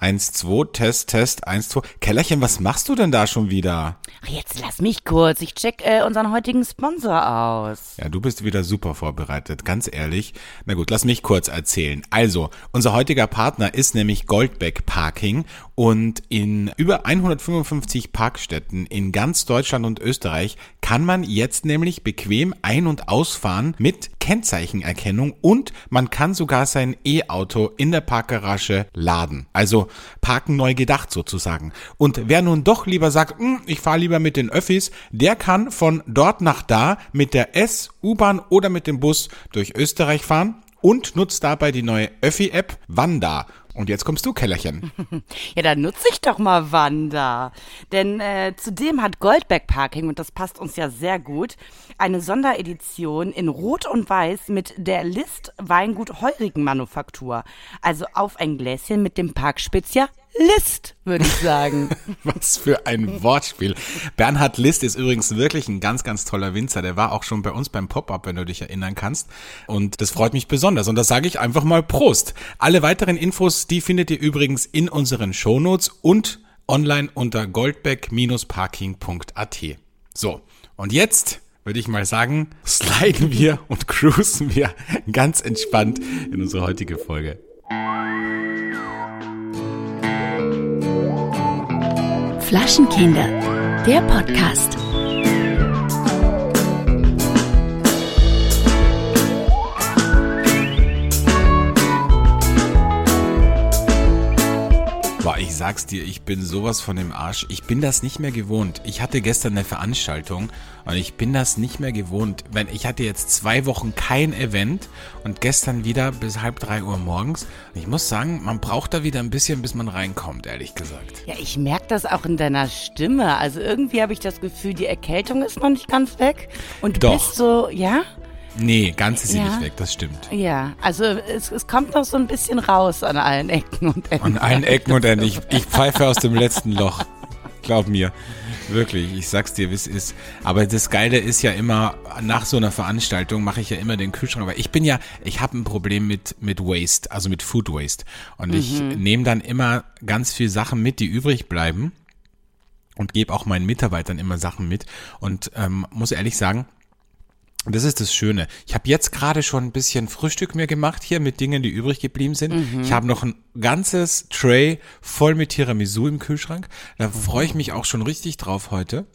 1, 2, Test, Test, 1, 2. Kellerchen, was machst du denn da schon wieder? Ach, jetzt lass mich kurz. Ich check unseren heutigen Sponsor aus. Ja, du bist wieder super vorbereitet, ganz ehrlich. Na gut, lass mich kurz erzählen. Also, unser heutiger Partner ist nämlich Goldbeck Parking und in über 155 Parkstätten in ganz Deutschland und Österreich kann man jetzt nämlich bequem ein- und ausfahren mit Kennzeichenerkennung und man kann sogar sein E-Auto in der Parkgarage laden. Also parken neu gedacht sozusagen. Und wer nun doch lieber sagt, ich fahre lieber mit den Öffis, der kann von dort nach da mit der S, U-Bahn oder mit dem Bus durch Österreich fahren und nutzt dabei die neue Öffi-App Wanda. Und jetzt kommst du, Kellerchen. Ja, dann nutze ich doch mal Wanda. Denn zudem hat Goldbeck Parking, und das passt uns ja sehr gut, eine Sonderedition in Rot und Weiß mit der List Weingut Heurigen Manufaktur. Also auf ein Gläschen mit dem Parkspezial List, würde ich sagen. Was für ein Wortspiel. Bernhard List ist übrigens wirklich ein ganz, ganz toller Winzer. Der war auch schon bei uns beim Pop-Up, wenn du dich erinnern kannst. Und das freut mich besonders. Und da sage ich einfach mal Prost. Alle weiteren Infos, die findet ihr übrigens in unseren Shownotes und online unter goldbeck-parking.at. So, und jetzt würde ich mal sagen, sliden wir und cruisen wir ganz entspannt in unsere heutige Folge. Flaschenkinder, der Podcast. Boah, ich sag's dir, ich bin sowas von im Arsch. Ich bin das nicht mehr gewohnt. Ich hatte gestern eine Veranstaltung und ich bin das nicht mehr gewohnt. Ich hatte jetzt 2 Wochen kein Event und gestern wieder bis 2:30 Uhr morgens. Ich muss sagen, man braucht da wieder ein bisschen, bis man reinkommt, ehrlich gesagt. Ja, ich merke das auch in deiner Stimme. Also irgendwie habe ich das Gefühl, die Erkältung ist noch nicht ganz weg. Und du bist so, ja? Nee, ganz ist sie nicht weg, das stimmt. Ja, also es kommt noch so ein bisschen raus an allen Ecken und Enden. An allen Ecken und Enden. Ich pfeife aus dem letzten Loch. Glaub mir. Wirklich, ich sag's dir, wie es ist. Aber das Geile ist ja immer, nach so einer Veranstaltung mache ich ja immer den Kühlschrank. Aber ich habe ein Problem mit Waste, also mit Food Waste. Und ich nehme dann immer ganz viel Sachen mit, die übrig bleiben. Und gebe auch meinen Mitarbeitern immer Sachen mit. Und muss ehrlich sagen, und das ist das Schöne. Ich habe jetzt gerade schon ein bisschen Frühstück mir gemacht hier mit Dingen, die übrig geblieben sind. Ich habe noch ein ganzes Tray voll mit Tiramisu im Kühlschrank. Da freue ich mich auch schon richtig drauf heute.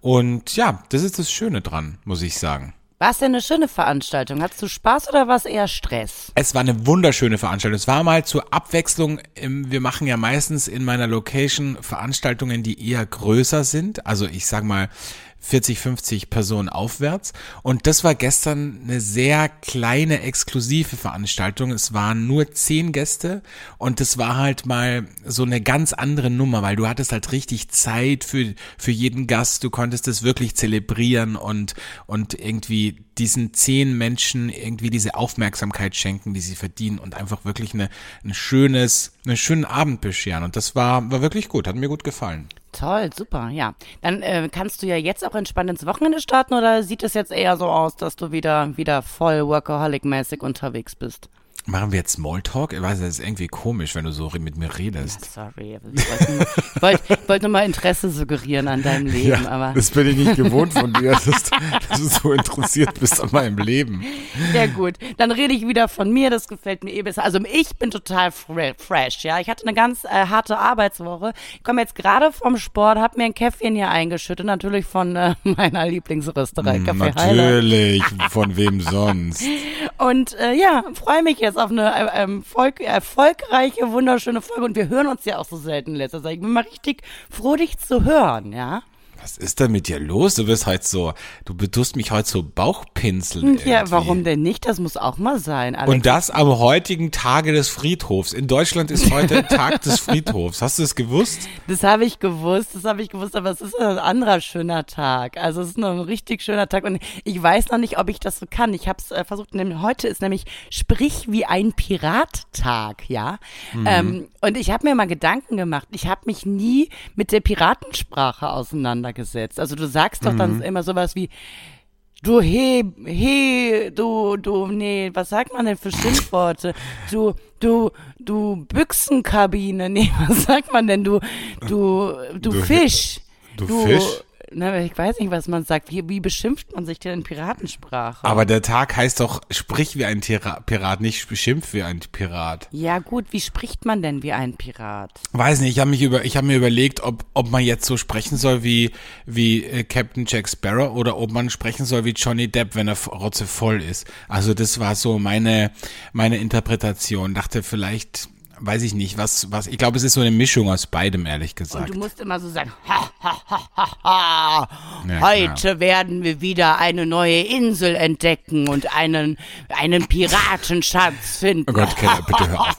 Und ja, das ist das Schöne dran, muss ich sagen. War es denn eine schöne Veranstaltung? Hattest du Spaß oder war es eher Stress? Es war eine wunderschöne Veranstaltung. Es war mal zur Abwechslung, wir machen ja meistens in meiner Location Veranstaltungen, die eher größer sind. Also ich sag mal 40, 50 Personen aufwärts. Und das war gestern eine sehr kleine, exklusive Veranstaltung. Es waren nur 10 Gäste und das war halt mal so eine ganz andere Nummer, weil du hattest halt richtig Zeit für jeden Gast. Du konntest das wirklich zelebrieren und irgendwie diesen 10 Menschen irgendwie diese Aufmerksamkeit schenken, die sie verdienen und einfach wirklich einen schönen Abend bescheren. Und das war wirklich gut, hat mir gut gefallen. Toll, super, ja. Dann kannst du ja jetzt auch entspannt ins Wochenende starten oder sieht es jetzt eher so aus, dass du wieder voll workaholic-mäßig unterwegs bist? Machen wir jetzt Smalltalk? Ich weiß, das ist irgendwie komisch, wenn du so mit mir redest. Ja, sorry, ich wollte nur mal Interesse suggerieren an deinem Leben. Ja, aber das bin ich nicht gewohnt von dir, dass du so interessiert bist an meinem Leben. Ja gut, dann rede ich wieder von mir, das gefällt mir eh besser. Also ich bin total fresh, ja. Ich hatte eine ganz harte Arbeitswoche. Ich komme jetzt gerade vom Sport, habe mir ein Käffchen hier eingeschüttet, natürlich von meiner Lieblingsrösterei, Kaffee natürlich, Heiler. Von wem sonst? Und ja, freue mich jetzt auf eine erfolgreiche, wunderschöne Folge und wir hören uns ja auch so selten letzter Zeit. Ich bin mal richtig froh, dich zu hören, ja. Was ist denn mit dir los? Du bist halt so, du bedust mich heute so Bauchpinseln. Ja, irgendwie. Warum denn nicht? Das muss auch mal sein, Alex. Und das am heutigen Tage des Friedhofs. In Deutschland ist heute Tag des Friedhofs. Hast du es gewusst? Das habe ich gewusst, aber es ist ein anderer schöner Tag. Also es ist noch ein richtig schöner Tag und ich weiß noch nicht, ob ich das so kann. Ich habe es versucht, heute ist nämlich Sprich wie ein Pirat-Tag, ja. Und ich habe mir mal Gedanken gemacht. Ich habe mich nie mit der Piratensprache auseinandergesetzt. Also du sagst doch dann immer sowas wie was sagt man denn für Schimpfworte? Du Büchsenkabine, nee, was sagt man denn? Du Fisch. Du Fisch? Na, ich weiß nicht, was man sagt. Wie beschimpft man sich denn in Piratensprache? Aber der Tag heißt doch, sprich wie ein Pirat, nicht beschimpft wie ein Pirat. Ja gut, wie spricht man denn wie ein Pirat? Weiß nicht, ich habe mir überlegt, ob man jetzt so sprechen soll wie Captain Jack Sparrow oder ob man sprechen soll wie Johnny Depp, wenn er rotzevoll ist. Also das war so meine Interpretation. Dachte vielleicht, weiß ich nicht, was, ich glaube, es ist so eine Mischung aus beidem, ehrlich gesagt. Und du musst immer so sagen, ha, ha, ha, ha, ha. Ja, heute klar. Werden wir wieder eine neue Insel entdecken und einen Piratenschatz finden. Oh Gott, Keller,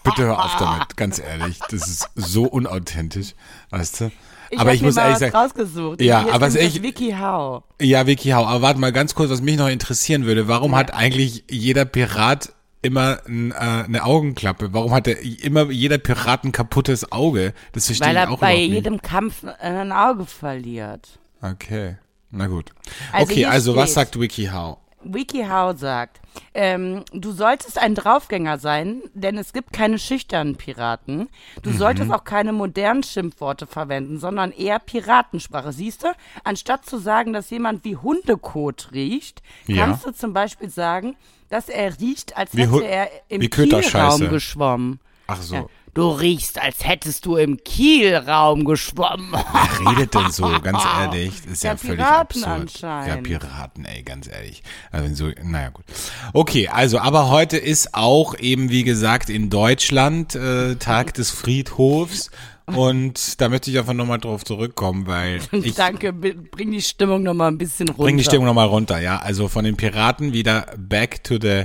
bitte hör auf damit, ganz ehrlich. Das ist so unauthentisch, weißt du. Ich muss ehrlich sagen, ja, aber es ist echt WikiHow. Ja, WikiHow, aber warte mal ganz kurz, was mich noch interessieren würde, warum hat eigentlich jeder Pirat immer eine Augenklappe. Warum hat immer jeder Pirat ein kaputtes Auge? Das verstehe ich auch überhaupt nicht. Weil er bei jedem Kampf ein Auge verliert. Okay, na gut. Also was sagt WikiHow? WikiHow sagt, du solltest ein Draufgänger sein, denn es gibt keine schüchternen Piraten. Du solltest auch keine modernen Schimpfworte verwenden, sondern eher Piratensprache. Siehst du, anstatt zu sagen, dass jemand wie Hundekot riecht, kannst du zum Beispiel sagen, dass er riecht, als hätte er im Kielraum geschwommen. Ach so. Ja, du riechst, als hättest du im Kielraum geschwommen. Wer redet denn so, ganz ehrlich? Das ist ja völlig absurd. Piraten anscheinend. Ja, Piraten, ey, ganz ehrlich. Also so, naja, gut. Okay, also, aber heute ist auch eben, wie gesagt, in Deutschland Tag des Friedhofs. Und da möchte ich einfach nochmal drauf zurückkommen, weil ich... Danke, bring die Stimmung nochmal ein bisschen runter. Bring die Stimmung nochmal runter, ja. Also von den Piraten wieder back to the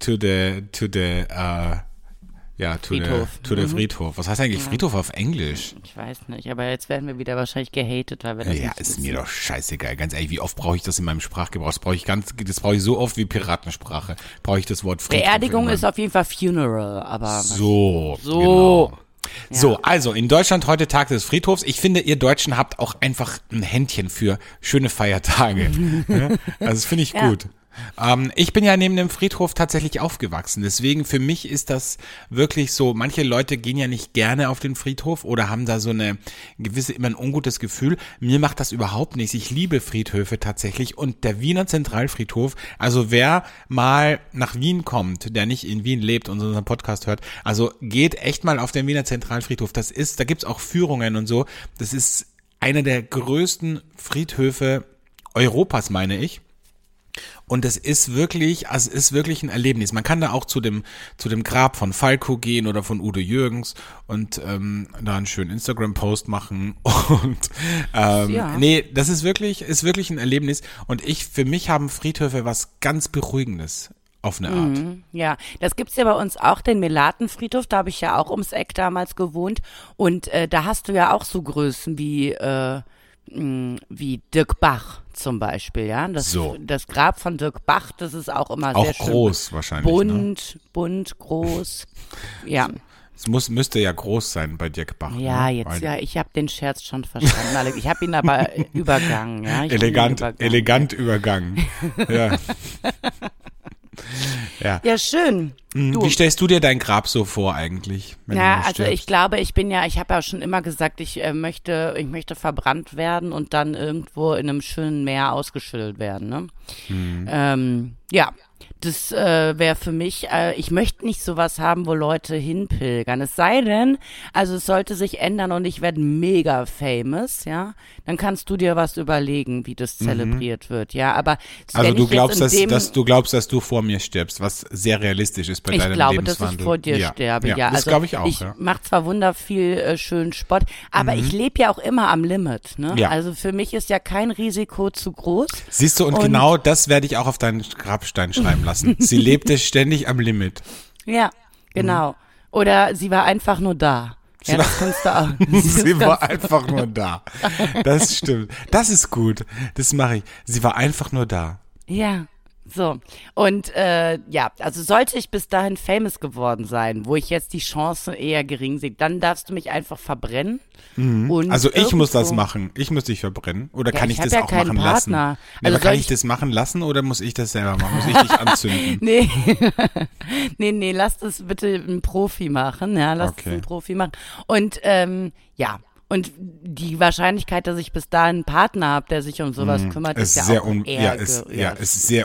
Friedhof. Was heißt eigentlich Friedhof auf Englisch? Ich weiß nicht, aber jetzt werden wir wieder wahrscheinlich gehatet. Weil wir das nicht ist wissen. Mir doch scheißegal. Ganz ehrlich, wie oft brauche ich das in meinem Sprachgebrauch? Das brauche ich so oft wie Piratensprache. Brauche ich das Wort Friedhof. Beerdigung ist auf jeden Fall Funeral, aber... So. Genau. Ja. So, also in Deutschland heute Tag des Friedhofs. Ich finde, ihr Deutschen habt auch einfach ein Händchen für schöne Feiertage. Das finde ich gut. Ich bin ja neben dem Friedhof tatsächlich aufgewachsen, deswegen für mich ist das wirklich so, manche Leute gehen ja nicht gerne auf den Friedhof oder haben da so eine gewisse, immer ein ungutes Gefühl. Mir macht das überhaupt nichts. Ich liebe Friedhöfe tatsächlich und der Wiener Zentralfriedhof, also wer mal nach Wien kommt, der nicht in Wien lebt und unseren Podcast hört, also geht echt mal auf den Wiener Zentralfriedhof. Da gibt's auch Führungen und so. Das ist einer der größten Friedhöfe Europas, meine ich. Und es ist wirklich ein Erlebnis. Man kann da auch zu dem Grab von Falco gehen oder von Udo Jürgens und da einen schönen Instagram-Post machen. Und nee, das ist wirklich ein Erlebnis. Und für mich haben Friedhöfe was ganz Beruhigendes. Auf eine Art. Ja, das gibt's ja bei uns auch, den Melaten-Friedhof, da habe ich ja auch ums Eck damals gewohnt. Und da hast du ja auch so Größen wie Dirk Bach zum Beispiel, ja. Das Grab von Dirk Bach, das ist auch immer auch sehr schön. Auch groß wahrscheinlich, bunt, groß, ja. Es müsste ja groß sein bei Dirk Bach. Ja, ne? Jetzt, ich habe den Scherz schon verstanden, Alex. Ich habe ihn aber übergangen. Ja? Elegant übergangen. Ja. Ja, schön. Du. Wie stellst du dir dein Grab so vor eigentlich? Ja, also ich glaube, ich habe ja schon immer gesagt, ich möchte verbrannt werden und dann irgendwo in einem schönen Meer ausgeschüttelt werden. Ne? Das wäre für mich, ich möchte nicht sowas haben, wo Leute hinpilgern. Es sei denn, also es sollte sich ändern und ich werde mega famous, ja. Dann kannst du dir was überlegen, wie das zelebriert wird, ja. Aber also du glaubst, dass du vor mir stirbst, was sehr realistisch ist bei deinem Lebenswandel. Ich glaube, dass ich vor dir sterbe, ja. Das glaube ich auch, ja. Ich mache zwar wunder viel schönen Sport, aber ich lebe ja auch immer am Limit, ne? Ja. Also für mich ist ja kein Risiko zu groß. Siehst du, und genau das werde ich auch auf deinen Grabstein schreiben. Lassen. Sie lebte ständig am Limit. Ja, genau. Oder sie war einfach nur da. Ja, das kannst du auch. Sie war einfach nur da. Das stimmt. Das ist gut. Das mache ich. Sie war einfach nur da. Ja. So, und ja, also sollte ich bis dahin famous geworden sein, wo ich jetzt die Chance eher gering sehe, dann darfst du mich einfach verbrennen. Mhm. Und also ich muss das machen, ich muss dich verbrennen. Oder ja, kann ich das ja auch machen lassen? Nee, also aber kann ich das machen lassen oder muss ich das selber machen? Muss ich dich anzünden? Nee. nee, lass das bitte ein Profi machen, ja, lass es ein Profi machen. Und ja. Und die Wahrscheinlichkeit, dass ich bis dahin einen Partner habe, der sich um sowas kümmert, ist sehr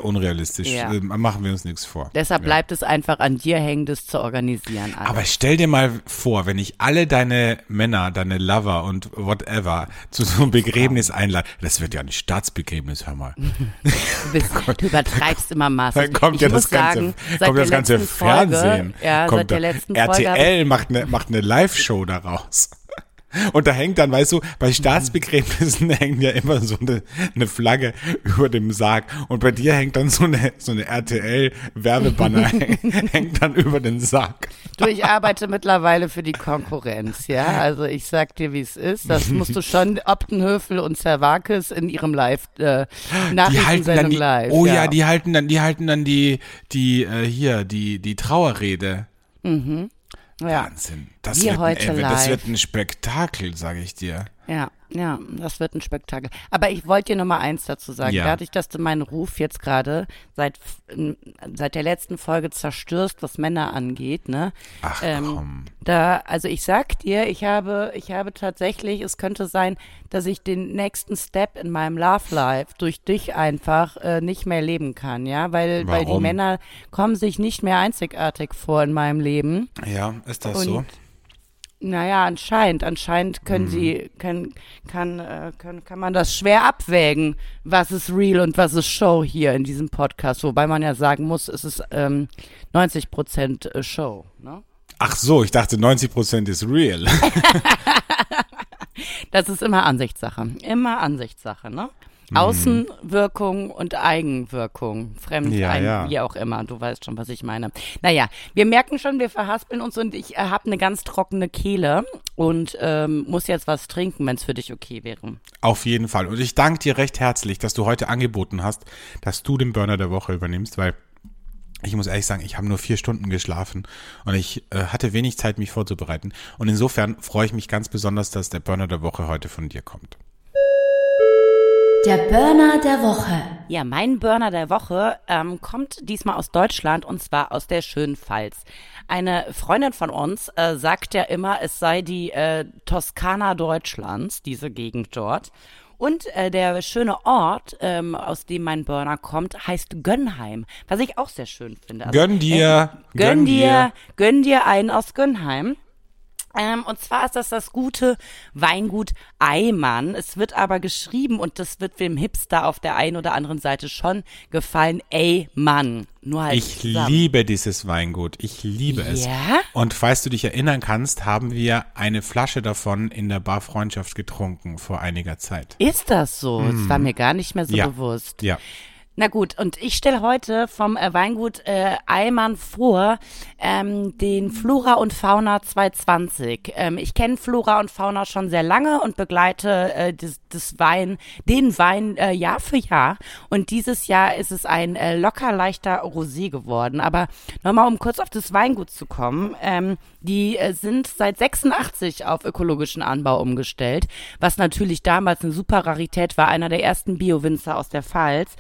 unrealistisch. Ja. Machen wir uns nichts vor. Deshalb bleibt es einfach an dir hängen, das zu organisieren. Alter. Aber stell dir mal vor, wenn ich alle deine Männer, deine Lover und whatever zu so einem Begräbnis einlade, das wird ja ein Staatsbegräbnis, hör mal. Du übertreibst immer maßlos. Dann kommt das ganze Fernsehen. Ja, kommt seit der letzten Folge. RTL macht eine Live-Show daraus. Und da hängt dann, weißt du, bei Staatsbegräbnissen hängt ja immer so eine Flagge über dem Sarg. Und bei dir hängt dann so eine RTL-Werbebanner hängt dann über den Sarg. Du, ich arbeite mittlerweile für die Konkurrenz, ja. Also ich sag dir, wie es ist. Das musst du schon, Optenhövel und Zervakis in ihrem Nachrichtensendung live. Oh ja, die halten dann die Trauerrede. Mhm. Ja. Wahnsinn. Das wird ein Spektakel, sage ich dir. Ja, das wird ein Spektakel. Aber ich wollte dir nochmal eins dazu sagen. Ja. Dadurch, dass du meinen Ruf jetzt gerade seit der letzten Folge zerstörst, was Männer angeht, ne? Ach komm. Also ich sag dir, ich habe tatsächlich, es könnte sein, dass ich den nächsten Step in meinem Love Life durch dich einfach nicht mehr leben kann, ja? Weil die Männer kommen sich nicht mehr einzigartig vor in meinem Leben. Ja, ist das so? Naja, anscheinend kann man das schwer abwägen, was ist real und was ist Show hier in diesem Podcast, wobei man ja sagen muss, es ist 90% Show, ne? Ach so, ich dachte 90% ist real. Das ist immer Ansichtssache, ne? Außenwirkung und Eigenwirkung, wie auch immer, du weißt schon, was ich meine. Naja, wir merken schon, wir verhaspeln uns und ich habe eine ganz trockene Kehle und muss jetzt was trinken, wenn es für dich okay wäre. Auf jeden Fall, und ich danke dir recht herzlich, dass du heute angeboten hast, dass du den Burner der Woche übernimmst, weil ich muss ehrlich sagen, ich habe nur 4 Stunden geschlafen und ich hatte wenig Zeit, mich vorzubereiten, und insofern freue ich mich ganz besonders, dass der Burner der Woche heute von dir kommt. Der Burner der Woche. Ja, mein Burner der Woche kommt diesmal aus Deutschland, und zwar aus der schönen Pfalz. Eine Freundin von uns sagt ja immer, es sei die Toskana Deutschlands, diese Gegend dort. Und der schöne Ort, aus dem mein Burner kommt, heißt Gönnheim, was ich auch sehr schön finde. Also, gönn dir einen aus Gönnheim. Und zwar ist das gute Weingut Eymann. Es wird aber geschrieben, und das wird dem Hipster auf der einen oder anderen Seite schon gefallen, Eymann. Nur halt ich zusammen. Liebe dieses Weingut. Ich liebe es. Und falls du dich erinnern kannst, haben wir eine Flasche davon in der Barfreundschaft getrunken vor einiger Zeit. Ist das so? Das war mir gar nicht mehr so bewusst. Ja. Na gut, und ich stelle heute vom Weingut Eymann vor den Flora und Fauna 220. Ich kenne Flora und Fauna schon sehr lange und begleite den Wein Jahr für Jahr. Und dieses Jahr ist es ein locker leichter Rosé geworden. Aber nochmal, um kurz auf das Weingut zu kommen, die sind seit 86 auf ökologischen Anbau umgestellt, was natürlich damals eine super Rarität war, einer der ersten Bio-Winzer aus der Pfalz.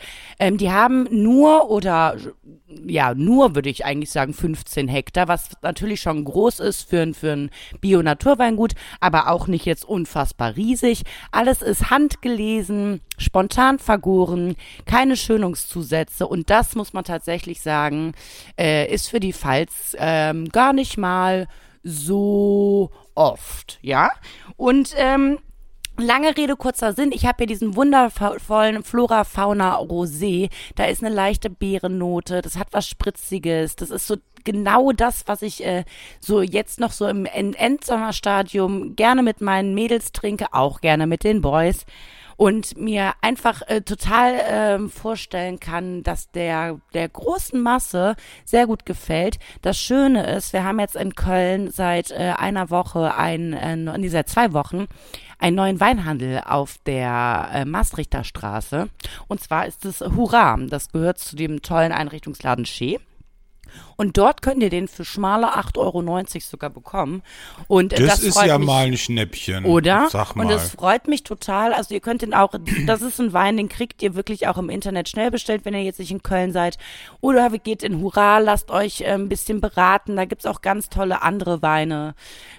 Die haben nur, würde ich eigentlich sagen, 15 Hektar, was natürlich schon groß ist für ein Bio-Naturweingut, aber auch nicht jetzt unfassbar riesig. Alles ist handgelesen, spontan vergoren, keine Schönungszusätze, und das muss man tatsächlich sagen, ist für die Pfalz gar nicht mal so oft, ja. Und lange Rede, kurzer Sinn. Ich habe hier diesen wundervollen Flora-Fauna-Rosé. Da ist eine leichte Beerennote. Das hat was Spritziges. Das ist so genau das, was ich so jetzt noch so im Endsommerstadium gerne mit meinen Mädels trinke, auch gerne mit den Boys. und mir einfach total vorstellen kann, dass der großen Masse sehr gut gefällt. Das Schöne ist, wir haben jetzt in Köln seit einer Woche, seit 2 Wochen, einen neuen Weinhandel auf der Maastrichter Straße. Und zwar ist es Huram. Das gehört zu dem tollen Einrichtungsladen Shea. Und dort könnt ihr den für schmale 8,90 € sogar bekommen. Und das ist ja mich, mal ein Schnäppchen. Oder? Sag mal. Und das freut mich total. Also ihr könnt den auch, das ist ein Wein, den kriegt ihr wirklich auch im Internet schnell bestellt, wenn ihr jetzt nicht in Köln seid. Oder geht in Hurra, lasst euch ein bisschen beraten. Da gibt's auch ganz tolle andere Weine.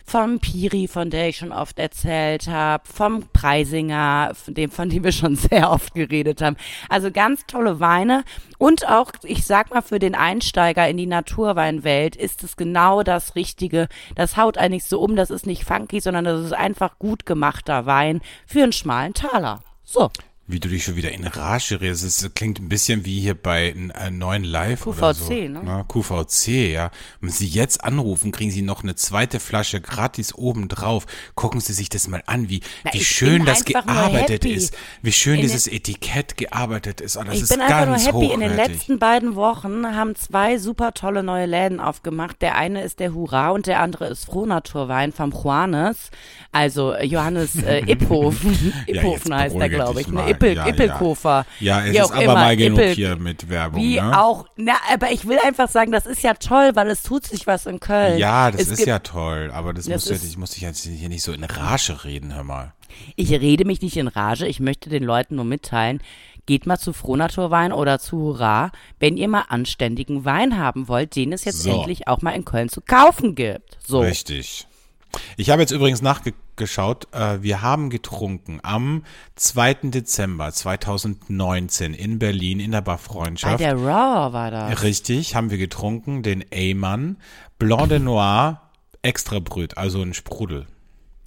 Vom Piri, von der ich schon oft erzählt habe. Vom Preisinger, von dem wir schon sehr oft geredet haben. Also ganz tolle Weine. Und auch, ich sag mal, für den Einsteiger in die Naturweinwelt ist es genau das Richtige. Das haut einen nicht so um, das ist nicht funky, sondern das ist einfach gut gemachter Wein für einen schmalen Taler. So. Wie du dich schon wieder in Rage redest, das klingt ein bisschen wie hier bei einem neuen Live QVC, oder so. QVC, ne? Na, QVC, ja. Wenn Sie jetzt anrufen, kriegen Sie noch eine zweite Flasche gratis obendrauf. Gucken Sie sich das mal an, wie schön das gearbeitet ist. Wie schön dieses Etikett gearbeitet ist. Und das ist ganz hochwertig. Ich bin einfach nur happy. In den letzten 2 Wochen haben 2 super tolle neue Läden aufgemacht. Der eine ist der Hurra und der andere ist Frohnaturwein vom Johannes. Also Johannes Iphofen. Iphofen ja, heißt der, glaube ich, ne? Ippelkofer. Ja, es ist aber immer mal genug hier mit Werbung. Wie ne? auch, na, aber ich will einfach sagen, das ist ja toll, weil es tut sich was in Köln. Ja, das ist ja toll, aber ich muss dich jetzt hier nicht so in Rage reden, hör mal. Ich rede mich nicht in Rage, ich möchte den Leuten nur mitteilen, geht mal zu Frohnaturwein oder zu Hurra, wenn ihr mal anständigen Wein haben wollt, den es jetzt endlich auch mal in Köln zu kaufen gibt. So. Richtig. Ich habe jetzt übrigens nachgeschaut, wir haben getrunken am 2. Dezember 2019 in Berlin in der Barfreundschaft. Bei der Raw war das. Richtig, haben wir getrunken, den Eymann, Blanc de Noir, Extrabrüt, also ein Sprudel.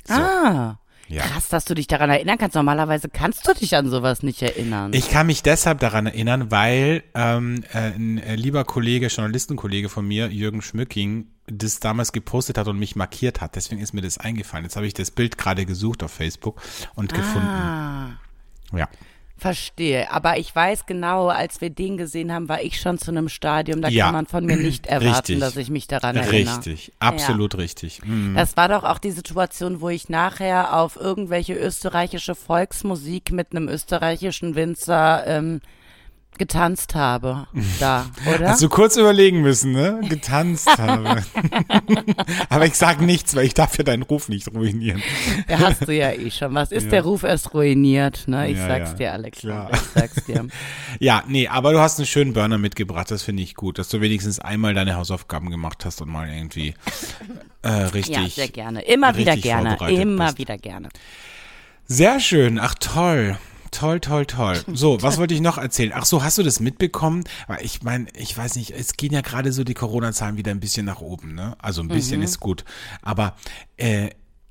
So. Ah, ja. Krass, dass du dich daran erinnern kannst. Normalerweise kannst du dich an sowas nicht erinnern. Ich kann mich deshalb daran erinnern, weil ein lieber Kollege, Journalistenkollege von mir, Jürgen Schmücking, das damals gepostet hat und mich markiert hat. Deswegen ist mir das eingefallen. Jetzt habe ich das Bild gerade gesucht auf Facebook und gefunden. Ja. Verstehe. Aber ich weiß genau, als wir den gesehen haben, war ich schon zu einem Stadium, da kann man von mir nicht erwarten, dass ich mich daran erinnere. Richtig. Absolut richtig. Mhm. Das war doch auch die Situation, wo ich nachher auf irgendwelche österreichische Volksmusik mit einem österreichischen Winzer getanzt habe, da, oder? Hast du kurz überlegen müssen, ne? Getanzt habe. Aber ich sage nichts, weil ich darf ja deinen Ruf nicht ruinieren. Ja, hast du ja eh schon. Was ist der Ruf erst ruiniert, ne? Ich sag's dir, Alex. Klar. Ich sag's dir. Ja, nee, aber du hast einen schönen Burner mitgebracht, das finde ich gut, dass du wenigstens einmal deine Hausaufgaben gemacht hast und mal irgendwie richtig vorbereitet bist. Ja, sehr gerne. Immer wieder gerne. Sehr schön. Ach, toll. Toll, toll, toll. So, was wollte ich noch erzählen? Ach so, hast du das mitbekommen? Ich meine, ich weiß nicht, es gehen ja gerade so die Corona-Zahlen wieder ein bisschen nach oben, ne? Also ein bisschen ist gut. Aber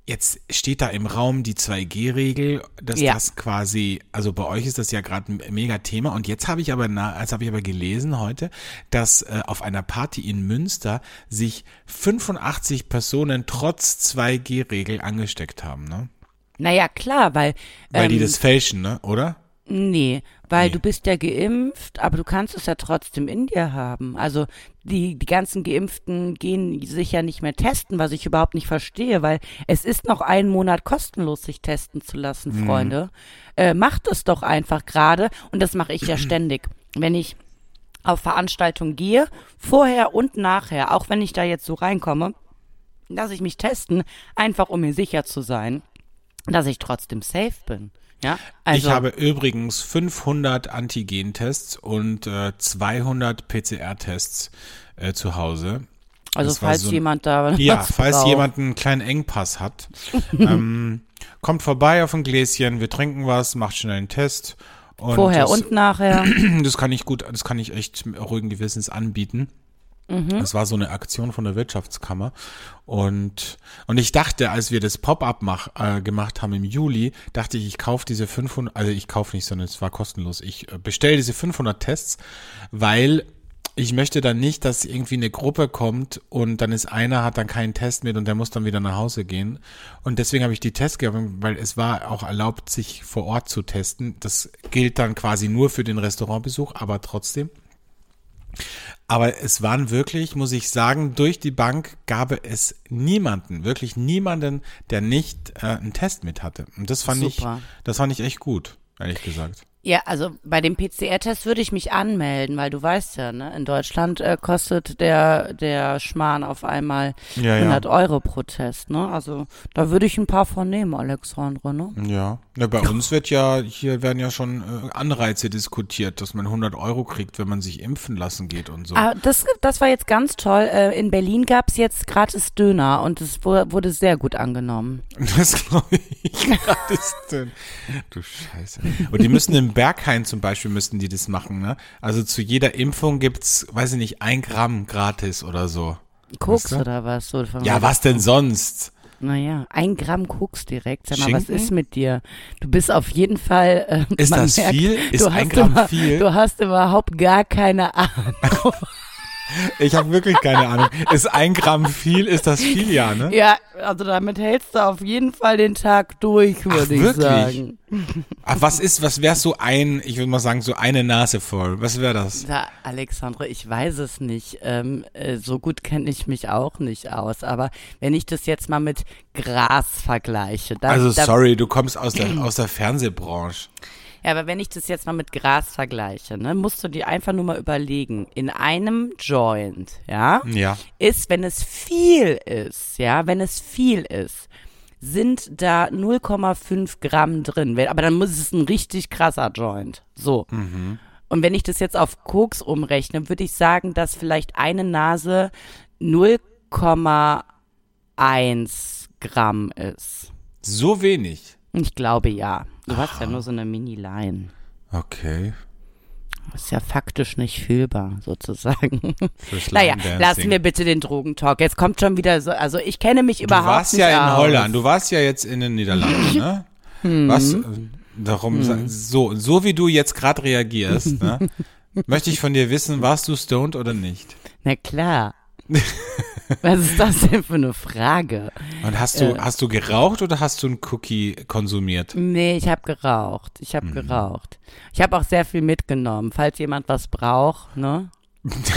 jetzt steht da im Raum die 2G-Regel, dass das quasi, also bei euch ist das ja gerade ein mega Thema. Und jetzt habe ich aber, gelesen heute, dass auf einer Party in Münster sich 85 Personen trotz 2G-Regel angesteckt haben, ne? Naja, klar, weil die das fälschen, ne, oder? Nee, weil du bist ja geimpft, aber du kannst es ja trotzdem in dir haben. Also die ganzen Geimpften gehen sich ja nicht mehr testen, was ich überhaupt nicht verstehe, weil es ist noch 1 Monat kostenlos, sich testen zu lassen, Freunde. Macht es doch einfach gerade und das mache ich ja ständig. Wenn ich auf Veranstaltungen gehe, vorher und nachher, auch wenn ich da jetzt so reinkomme, lasse ich mich testen, einfach um mir sicher zu sein, dass ich trotzdem safe bin. Ja, also ich habe übrigens 500 Antigen-Tests und 200 PCR-Tests zu Hause. Also falls jemand da jemand einen kleinen Engpass hat, kommt vorbei auf ein Gläschen, wir trinken was, macht schnell einen Test. Vorher und nachher. Das kann ich echt ruhigen Gewissens anbieten. Das war so eine Aktion von der Wirtschaftskammer und ich dachte, als wir das Pop-up gemacht haben im Juli, dachte ich, ich kaufe diese 500, also ich kaufe nicht, sondern es war kostenlos, ich bestelle diese 500 Tests, weil Ich möchte dann nicht, dass irgendwie eine Gruppe kommt und dann ist einer, hat dann keinen Test mit und der muss dann wieder nach Hause gehen. Und deswegen habe ich die Tests gegeben, weil es war auch erlaubt, sich vor Ort zu testen. Das gilt dann quasi nur für den Restaurantbesuch, aber trotzdem. Aber es waren wirklich, muss ich sagen, durch die Bank gab es niemanden, wirklich niemanden, der nicht einen Test mit hatte. Und das fand ich echt gut, ehrlich gesagt. Ja, also bei dem PCR-Test würde ich mich anmelden, weil du weißt ja, ne, in Deutschland kostet der Schmarrn auf einmal 100 Euro pro Test, ne? Also da würde ich ein paar von nehmen, Alexandre, ne? Ja. Na, bei uns werden ja schon Anreize diskutiert, dass man 100 Euro kriegt, wenn man sich impfen lassen geht und so. Ah, das war jetzt ganz toll. In Berlin gab es jetzt gratis Döner und es wurde sehr gut angenommen. Das glaube ich. Gratis Döner. Du Scheiße. Und die müssen im Berghain zum Beispiel müssten die das machen, ne? Also zu jeder Impfung gibt's, weiß ich nicht, 1 Gramm gratis oder so. Koks oder was? So, ja, was denn sonst? Naja, 1 Gramm Koks direkt. Sag mal, Schinken? Was ist mit dir? Du bist auf jeden Fall. Ist das merkt, viel? Ist 1 Gramm viel? Du hast überhaupt gar keine Ahnung. Ich habe wirklich keine Ahnung. Ist 1 Gramm viel? Ist das viel, ja, ne? Ja, also damit hältst du auf jeden Fall den Tag durch, würde ich sagen. Ach, was wäre so ich würde mal sagen, so eine Nase voll? Was wäre das? Ja, Alexandre, ich weiß es nicht. So gut kenne ich mich auch nicht aus. Aber wenn ich das jetzt mal mit Gras vergleiche. Du kommst aus der Fernsehbranche. Ja, aber wenn ich das jetzt mal mit Gras vergleiche, ne, musst du dir einfach nur mal überlegen, in einem Joint, ja, ist, wenn es viel ist, sind da 0,5 Gramm drin. Aber dann muss es ein richtig krasser Joint. So. Mhm. Und wenn ich das jetzt auf Koks umrechne, würde ich sagen, dass vielleicht eine Nase 0,1 Gramm ist. So wenig? Ich glaube, ja. Du hast ja nur so eine Mini-Line. Okay. Ist ja faktisch nicht fühlbar, sozusagen. Naja, lassen wir bitte den Drogentalk. Jetzt kommt schon wieder so, also ich kenne mich überhaupt nicht aus. Du warst ja in Holland, du warst ja jetzt in den Niederlanden, ne? Was? Darum, so wie du jetzt gerade reagierst, ne? Möchte ich von dir wissen, warst du stoned oder nicht? Na klar. Was ist das denn für eine Frage? Und hast du geraucht oder hast du einen Cookie konsumiert? Nee, ich habe geraucht. Ich habe auch sehr viel mitgenommen, falls jemand was braucht, ne?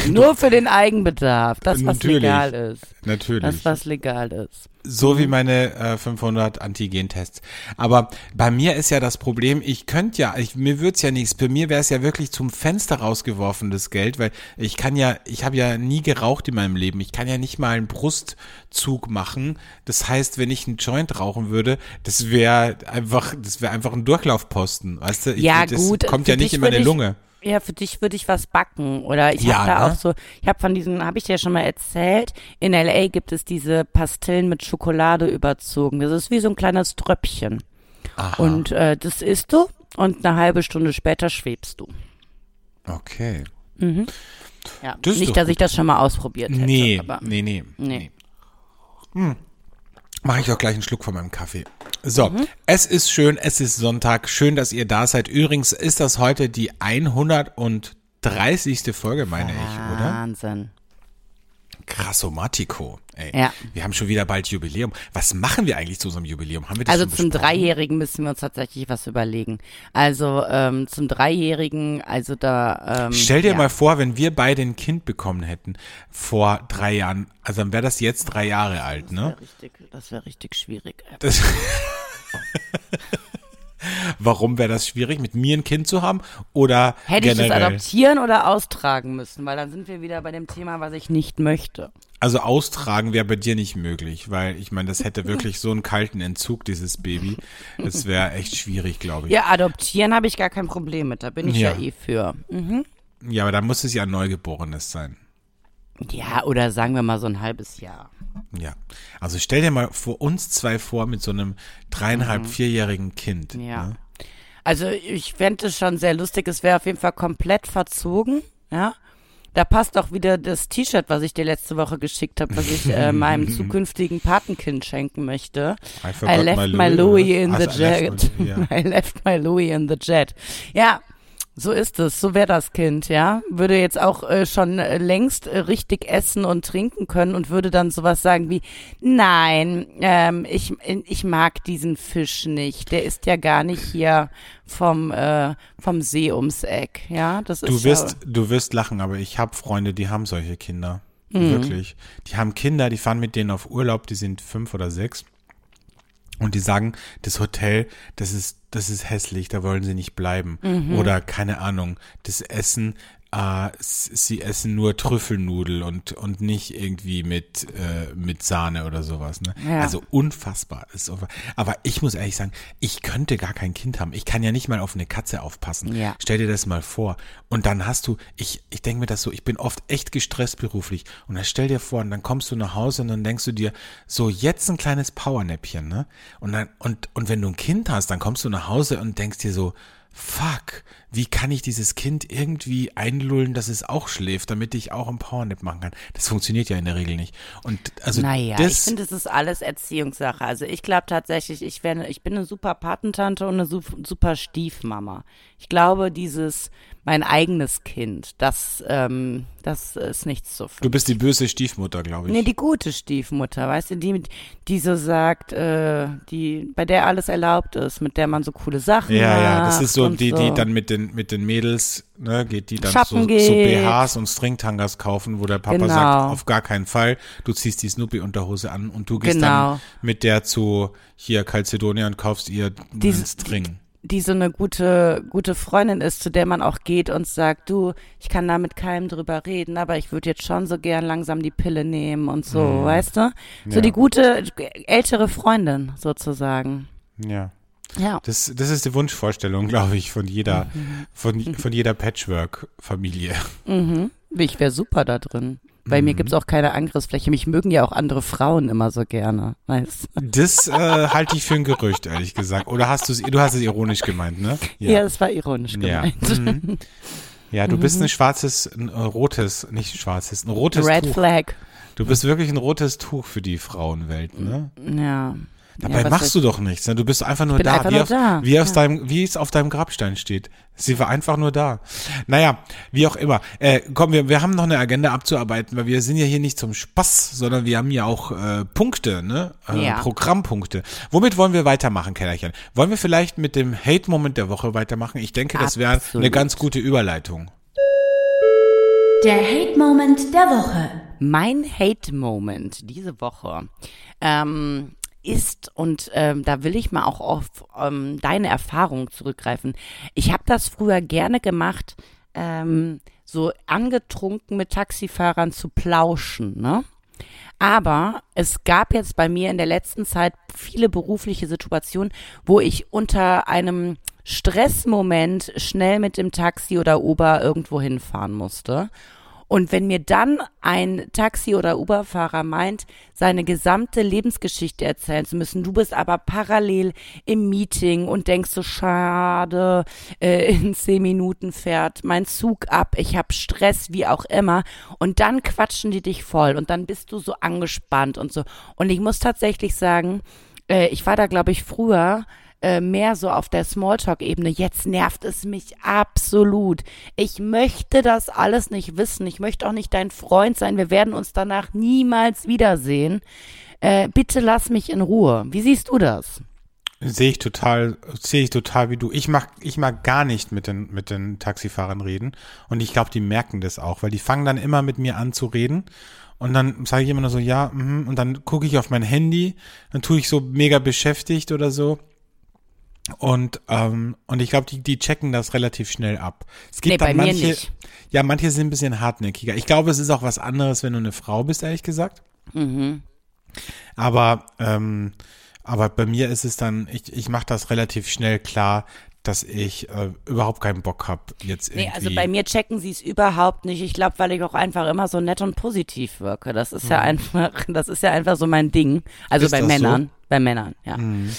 Nur für den Eigenbedarf, das, was legal ist. Natürlich. Das, was legal ist. So wie meine 500 Antigen-Tests. Aber bei mir ist ja das Problem, mir wird's ja nichts. Bei mir wäre es ja wirklich zum Fenster rausgeworfen, das Geld, weil ich habe ja nie geraucht in meinem Leben. Ich kann ja nicht mal einen Brustzug machen. Das heißt, wenn ich einen Joint rauchen würde, das wäre einfach ein Durchlaufposten. Weißt du, das kommt ja nicht in meine Lunge. Ja, für dich würde ich was backen oder habe ich dir ja schon mal erzählt, in LA gibt es diese Pastillen mit Schokolade überzogen. Das ist wie so ein kleines Tröpfchen. Aha. Und das isst du und eine halbe Stunde später schwebst du. Okay. Mhm. Ja, das nicht, dass ich das schon mal ausprobiert hätte. Nee. Hm. Mache ich doch gleich einen Schluck von meinem Kaffee. So, Es ist schön, es ist Sonntag. Schön, dass ihr da seid. Übrigens ist das heute die 130. Folge, meine ich, oder? Wahnsinn. Krassomatico, ey. Ja. Wir haben schon wieder bald Jubiläum. Was machen wir eigentlich zu unserem Jubiläum? Haben wir das schon besprochen? Zum 3-Jährigen müssen wir uns tatsächlich was überlegen. Also zum 3-Jährigen, also da… Stell dir mal vor, wenn wir beide ein Kind bekommen hätten vor 3 Jahren, also dann wäre das jetzt 3 Jahre alt, ne? Das wäre richtig schwierig. Warum wäre das schwierig, mit mir ein Kind zu haben oder generell? Hätte ich das adoptieren oder austragen müssen, weil dann sind wir wieder bei dem Thema, was ich nicht möchte. Also austragen wäre bei dir nicht möglich, weil ich meine, das hätte wirklich so einen kalten Entzug, dieses Baby. Das wäre echt schwierig, glaube ich. Ja, adoptieren habe ich gar kein Problem mit, da bin ich ja eh für. Mhm. Ja, aber da muss es ja ein Neugeborenes sein. Ja, oder sagen wir mal so ein halbes Jahr. Ja, also stell dir mal vor uns zwei vor mit so einem 3,5-4-jährigen Kind. Ja, ne? Also ich fände es schon sehr lustig, es wäre auf jeden Fall komplett verzogen, ja. Da passt auch wieder das T-Shirt, was ich dir letzte Woche geschickt habe, was ich meinem zukünftigen Patenkind schenken möchte. I left my Louis in the jet. Ja. So ist es, so wäre das Kind, ja. Würde jetzt auch schon längst richtig essen und trinken können und würde dann sowas sagen wie, nein, ich mag diesen Fisch nicht, der ist ja gar nicht hier vom See ums Eck, ja. Das ist du wirst lachen, aber ich habe Freunde, die haben solche Kinder, wirklich. Die haben Kinder, die fahren mit denen auf Urlaub, die sind 5 oder 6. Und die sagen, das Hotel, das ist hässlich, da wollen sie nicht bleiben. Mhm. Oder keine Ahnung, das Essen, sie essen nur Trüffelnudel und nicht irgendwie mit Sahne oder sowas. Ne? Ja. Also unfassbar. Aber ich muss ehrlich sagen, ich könnte gar kein Kind haben. Ich kann ja nicht mal auf eine Katze aufpassen. Ja. Stell dir das mal vor. Und dann hast du, ich denke mir das so, ich bin oft echt gestresst beruflich. Und dann stell dir vor, und dann kommst du nach Hause und dann denkst du dir, so jetzt ein kleines Powernäppchen, ne? Und dann, und wenn du ein Kind hast, dann kommst du nach Hause und denkst dir so, fuck, wie kann ich dieses Kind irgendwie einlullen, dass es auch schläft, damit ich auch einen Powernap machen kann? Das funktioniert ja in der Regel nicht. Und also ich finde, es ist alles Erziehungssache. Also ich glaube tatsächlich, ich bin eine super Patentante und eine super Stiefmama. Ich glaube, mein eigenes Kind, das ist nichts so. Du bist die böse Stiefmutter, glaube ich. Nee, die gute Stiefmutter, weißt du, die so sagt, die, bei der alles erlaubt ist, mit der man so coole Sachen macht. Ja, das ist so, die dann mit den Mädels, ne, geht die dann so BHs und Stringtangas kaufen, wo der Papa sagt, auf gar keinen Fall, du ziehst die Snoopy-Unterhose an und du gehst dann mit der zu hier Calcedonia und kaufst ihr einen String. Die so eine gute Freundin ist, zu der man auch geht und sagt, du, ich kann da mit keinem drüber reden, aber ich würde jetzt schon so gern langsam die Pille nehmen und so, weißt du? So die gute, ältere Freundin sozusagen. Ja. Ja. Das ist die Wunschvorstellung, glaube ich, von jeder, von jeder Patchwork-Familie. Mhm. Ich wäre super da drin. Bei mir gibt es auch keine Angriffsfläche. Mich mögen ja auch andere Frauen immer so gerne. Weißt? Das halte ich für ein Gerücht, ehrlich gesagt. Oder hast du es ironisch gemeint, ne? Ja, es war ironisch gemeint. Ja, ja, du bist ein rotes Red Tuch. Flag. Du bist wirklich ein rotes Tuch für die Frauenwelt, ne? Ja. Dabei machst du doch nichts, ne? Du bist einfach nur da. Wie es auf deinem Grabstein steht. Sie war einfach nur da. Naja, wie auch immer. Komm, wir haben noch eine Agenda abzuarbeiten, weil wir sind ja hier nicht zum Spaß, sondern wir haben ja auch Punkte, ne? Programmpunkte. Womit wollen wir weitermachen, Kellerchen? Wollen wir vielleicht mit dem Hate-Moment der Woche weitermachen? Ich denke, das wäre eine ganz gute Überleitung. Der Hate-Moment der Woche. Mein Hate-Moment diese Woche. Ist, und da will ich mal auch auf deine Erfahrung zurückgreifen. Ich habe das früher gerne gemacht, so angetrunken mit Taxifahrern zu plauschen, ne? Aber es gab jetzt bei mir in der letzten Zeit viele berufliche Situationen, wo ich unter einem Stressmoment schnell mit dem Taxi oder Uber irgendwo hinfahren musste. Und wenn mir dann ein Taxi- oder Uber-Fahrer meint, seine gesamte Lebensgeschichte erzählen zu müssen, du bist aber parallel im Meeting und denkst so, schade, in 10 Minuten fährt mein Zug ab, ich habe Stress, wie auch immer. Und dann quatschen die dich voll und dann bist du so angespannt und so. Und ich muss tatsächlich sagen, ich war da, glaube ich, früher mehr so auf der Smalltalk-Ebene. Jetzt nervt es mich absolut. Ich möchte das alles nicht wissen. Ich möchte auch nicht dein Freund sein. Wir werden uns danach niemals wiedersehen. Bitte lass mich in Ruhe. Wie siehst du das? Sehe ich total wie du. Ich mag gar nicht mit den Taxifahrern reden. Und ich glaube, die merken das auch, weil die fangen dann immer mit mir an zu reden. Und dann sage ich immer nur so, ja, und dann gucke ich auf mein Handy. Dann tue ich so mega beschäftigt oder so. Und ich glaube, die checken das relativ schnell ab. Es gibt dann manche, bei mir nicht. Ja, manche sind ein bisschen hartnäckiger. Ich glaube, es ist auch was anderes, wenn du eine Frau bist, ehrlich gesagt. Mhm. Aber bei mir ist es dann, ich mache das relativ schnell klar, dass ich überhaupt keinen Bock habe jetzt irgendwie. Nee, also bei mir checken sie es überhaupt nicht. Ich glaube, weil ich auch einfach immer so nett und positiv wirke. Das ist ja einfach so mein Ding. Also ist bei Männern. So? Bei Männern, ja. Mhm.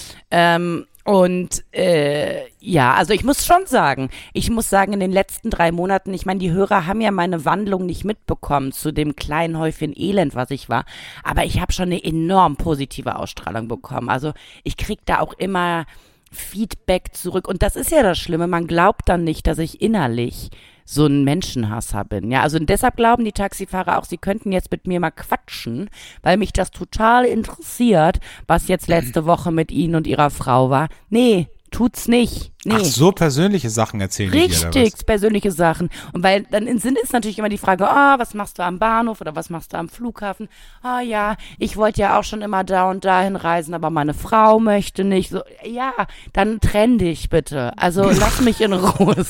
Also ich muss sagen, in den letzten 3 Monaten, ich meine, die Hörer haben ja meine Wandlung nicht mitbekommen zu dem kleinen Häufchen Elend, was ich war, aber ich habe schon eine enorm positive Ausstrahlung bekommen. Also ich kriege da auch immer Feedback zurück. Und das ist ja das Schlimme, man glaubt dann nicht, dass ich innerlich so einen Menschenhasser bin. Ja, also deshalb glauben die Taxifahrer auch, sie könnten jetzt mit mir mal quatschen, weil mich das total interessiert, was jetzt letzte Woche mit ihnen und ihrer Frau war. Nee, tut's nicht. Nee. Ach, so persönliche Sachen erzählen die dir, oder was? Persönliche Sachen. Und weil dann im Sinn ist natürlich immer die Frage, ah, was machst du am Bahnhof oder was machst du am Flughafen? Ah ja, ich wollte ja auch schon immer da und dahin reisen, aber meine Frau möchte nicht. So, ja, dann trenn dich bitte. Also lass mich in Ruhe.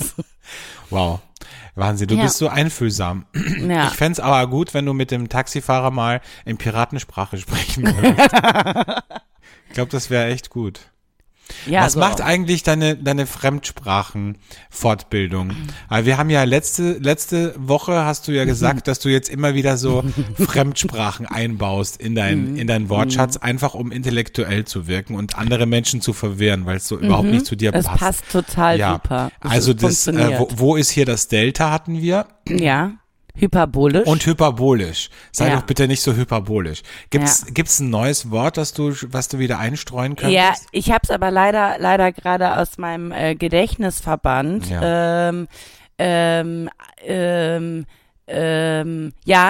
Wow. Wahnsinn, du bist so einfühlsam. Ja. Ich fänd's aber gut, wenn du mit dem Taxifahrer mal in Piratensprache sprechen würdest. Ich glaube, das wäre echt gut. Ja, was macht eigentlich deine Fremdsprachenfortbildung? Wir haben ja letzte Woche hast du ja gesagt, dass du jetzt immer wieder so Fremdsprachen einbaust in deinen Wortschatz, einfach um intellektuell zu wirken und andere Menschen zu verwirren, weil es so überhaupt nicht zu dir passt. Es passt total super. Das also das, wo ist hier das Delta, hatten wir? Ja. Hyperbolisch. Und hyperbolisch. Sei doch bitte nicht so hyperbolisch. Gibt's ein neues Wort, was du wieder einstreuen kannst? Ja, ich hab's aber leider gerade aus meinem Gedächtnis verbannt. Ja.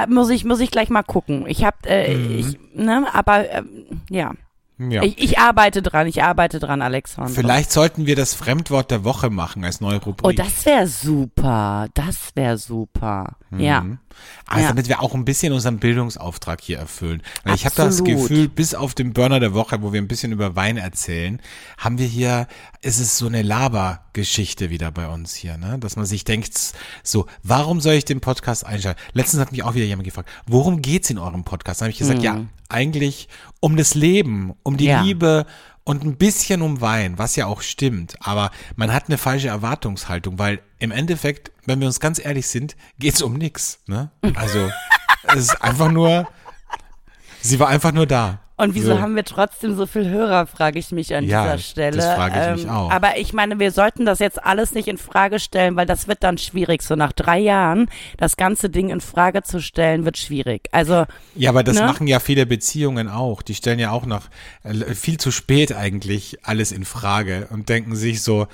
Muss ich gleich mal gucken. Ich hab, ja. Ja. Ich arbeite dran, Alexander. Vielleicht sollten wir das Fremdwort der Woche machen als neue Rubrik. Oh, das wäre super. Mhm. Ja. Also damit wir auch ein bisschen unseren Bildungsauftrag hier erfüllen. Weil ich habe das Gefühl, bis auf den Burner der Woche, wo wir ein bisschen über Wein erzählen, haben wir hier, es ist so eine Labergeschichte wieder bei uns hier, ne? Dass man sich denkt, so, warum soll ich den Podcast einschalten? Letztens hat mich auch wieder jemand gefragt, worum geht's in eurem Podcast? Da habe ich gesagt, ja, eigentlich um das Leben, um die Liebe und ein bisschen um Wein, was ja auch stimmt. Aber man hat eine falsche Erwartungshaltung, weil im Endeffekt, wenn wir uns ganz ehrlich sind, geht's um nichts, ne? Also, sie war einfach nur da. Und wieso haben wir trotzdem so viel Hörer, frage ich mich an dieser Stelle. Das frage ich mich auch. Aber ich meine, wir sollten das jetzt alles nicht in Frage stellen, weil das wird dann schwierig. So nach 3 Jahren das ganze Ding in Frage zu stellen, wird schwierig. Also ja, aber das machen ja viele Beziehungen auch. Die stellen ja auch noch viel zu spät eigentlich alles in Frage und denken sich so,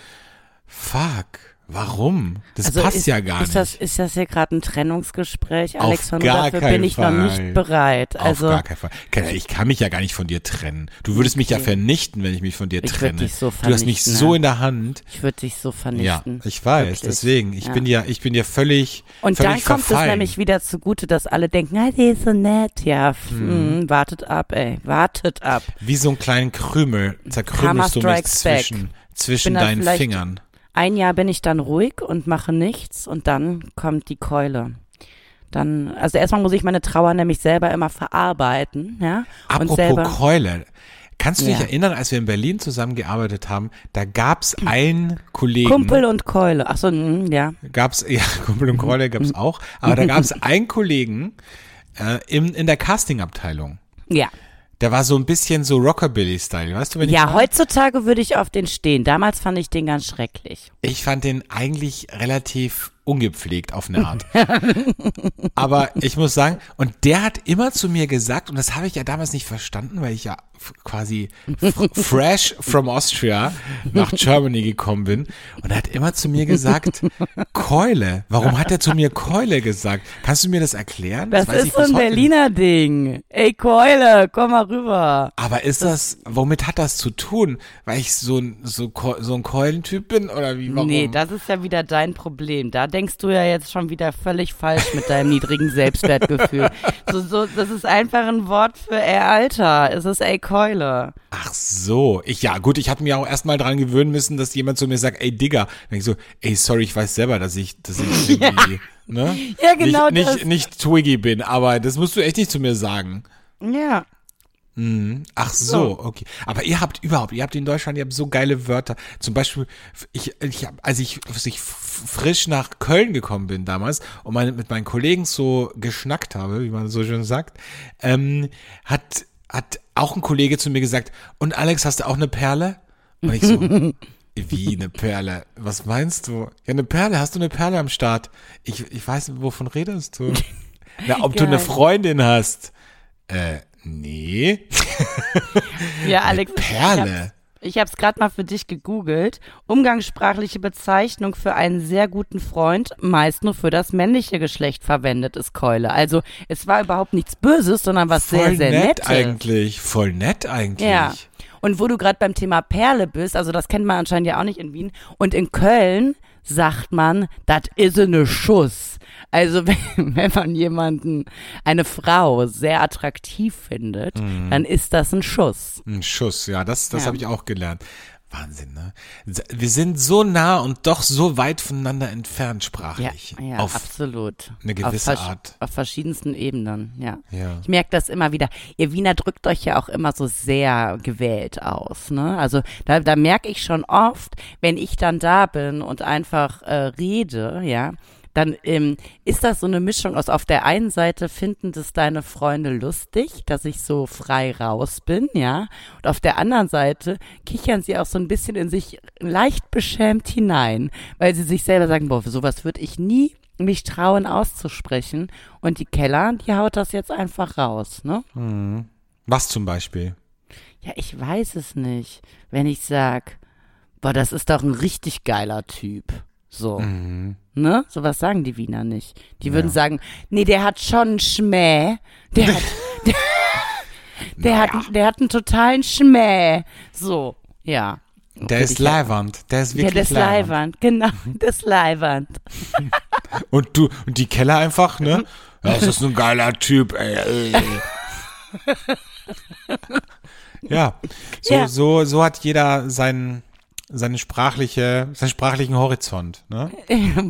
fuck. Warum? Das also passt ja gar nicht. Ist das hier gerade ein Trennungsgespräch, Alexander? Dafür bin ich noch nicht bereit. Also, auf gar keinen Fall. Ich kann mich ja gar nicht von dir trennen. Du würdest mich ja vernichten, wenn ich mich von dir trenne. Ich würde dich so vernichten. Du hast mich so in der Hand. Ich würde dich so vernichten. Ja, ich weiß. Wirklich. Deswegen. Ich bin ja völlig und völlig dann kommt verfallen. Es nämlich wieder zugute, dass alle denken, na, die ist so nett. Ja, wartet ab, ey. Wartet ab. Wie so einen kleinen Krümel zerkrümelst du mich zwischen deinen Fingern. 1 Jahr bin ich dann ruhig und mache nichts und dann kommt die Keule. Dann, also erstmal muss ich meine Trauer nämlich selber immer verarbeiten, ja. Apropos und selber, Keule. Kannst du dich erinnern, als wir in Berlin zusammengearbeitet haben, da gab's einen Kollegen. Kumpel und Keule. Ach so, Kumpel und Keule gab's auch. Aber da gab's einen Kollegen, in der Casting-Abteilung. Ja. Der war so ein bisschen so Rockabilly-Style, weißt du? Wenn ich heutzutage würde ich auf den stehen. Damals fand ich den ganz schrecklich. Ich fand den eigentlich relativ ungepflegt auf eine Art. Aber ich muss sagen, und der hat immer zu mir gesagt, und das habe ich ja damals nicht verstanden, weil ich ja quasi fresh from Austria nach Germany gekommen bin. Und er hat immer zu mir gesagt, Keule. Warum hat er zu mir Keule gesagt? Kannst du mir das erklären? Das ist so ein Berliner Ding. Ey, Keule, komm mal rüber. Aber ist das, womit hat das zu tun? Weil ich so ein Keulentyp bin oder wie? Warum? Nee, das ist ja wieder dein Problem. Da denkst du ja jetzt schon wieder völlig falsch mit deinem niedrigen Selbstwertgefühl. So, das ist einfach ein Wort für Alter. Es ist ey Keule. Ach so. Ich habe mir auch erstmal dran gewöhnen müssen, dass jemand zu mir sagt, ey Digger. Dann denk ich so, ey sorry, ich weiß selber, dass ich irgendwie, ne? Ja, genau nicht Twiggy bin, aber das musst du echt nicht zu mir sagen. Ja. Ach so, okay. Aber ihr habt in Deutschland, ihr habt so geile Wörter. Zum Beispiel, als ich frisch nach Köln gekommen bin damals und mit meinen Kollegen so geschnackt habe, wie man so schön sagt, hat auch ein Kollege zu mir gesagt, und Alex, hast du auch eine Perle? Und ich so, wie eine Perle? Was meinst du? Ja, eine Perle, hast du eine Perle am Start? Ich weiß nicht, wovon redest du? Na, ob du eine Freundin hast? Nee. Ja, Alex. Perle. Ich Ich habe es gerade mal für dich gegoogelt. Umgangssprachliche Bezeichnung für einen sehr guten Freund, meist nur für das männliche Geschlecht verwendet, ist Keule. Also es war überhaupt nichts Böses, sondern was voll sehr, sehr Nettes. Voll nett eigentlich. Ja. Und wo du gerade beim Thema Perle bist, also das kennt man anscheinend ja auch nicht in Wien. Und in Köln sagt man, das ist eine Schuss. Also wenn man jemanden, eine Frau sehr attraktiv findet, dann ist das ein Schuss. Ein Schuss, ja, das habe ich auch gelernt. Wahnsinn, ne? Wir sind so nah und doch so weit voneinander entfernt sprachlich. Ja, auf absolut. Eine gewisse Art. Auf verschiedensten Ebenen, ja. Ich merke das immer wieder. Ihr Wiener drückt euch ja auch immer so sehr gewählt aus, ne? Also da merke ich schon oft, wenn ich dann da bin und einfach rede, ja, dann ist das so eine Mischung aus, auf der einen Seite finden das deine Freunde lustig, dass ich so frei raus bin, ja, und auf der anderen Seite kichern sie auch so ein bisschen in sich leicht beschämt hinein, weil sie sich selber sagen, boah, für sowas würde ich nie mich trauen auszusprechen, und die Keller, die haut das jetzt einfach raus, ne? Was zum Beispiel? Ja, ich weiß es nicht, wenn ich sag, boah, das ist doch ein richtig geiler Typ. So, ne? So was sagen die Wiener nicht. Die würden sagen, nee, der hat schon Schmäh. Der hat einen totalen Schmäh. So, ja. Der ist leiwand. Der ist wirklich leiwand. Genau, der ist leiwand. Und die Keller einfach, ne? Ja, das ist ein geiler Typ, ey. Ja, so hat jeder seinen sprachlichen Horizont, ne?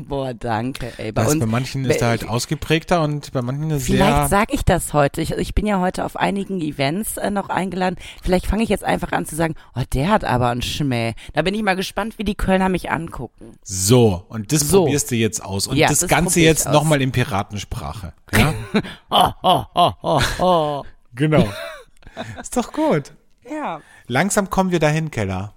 Boah, danke, ey. Bei manchen ist er halt ausgeprägter und bei manchen ist er. Vielleicht sage ich das heute. Ich bin ja heute auf einigen Events noch eingeladen. Vielleicht fange ich jetzt einfach an zu sagen, oh, der hat aber einen Schmäh. Da bin ich mal gespannt, wie die Kölner mich angucken. So, und das probierst du jetzt aus. Und ja, das Ganze jetzt nochmal in Piratensprache. Ja? Oh. Genau. Ist doch gut. Ja. Langsam kommen wir dahin, Keller.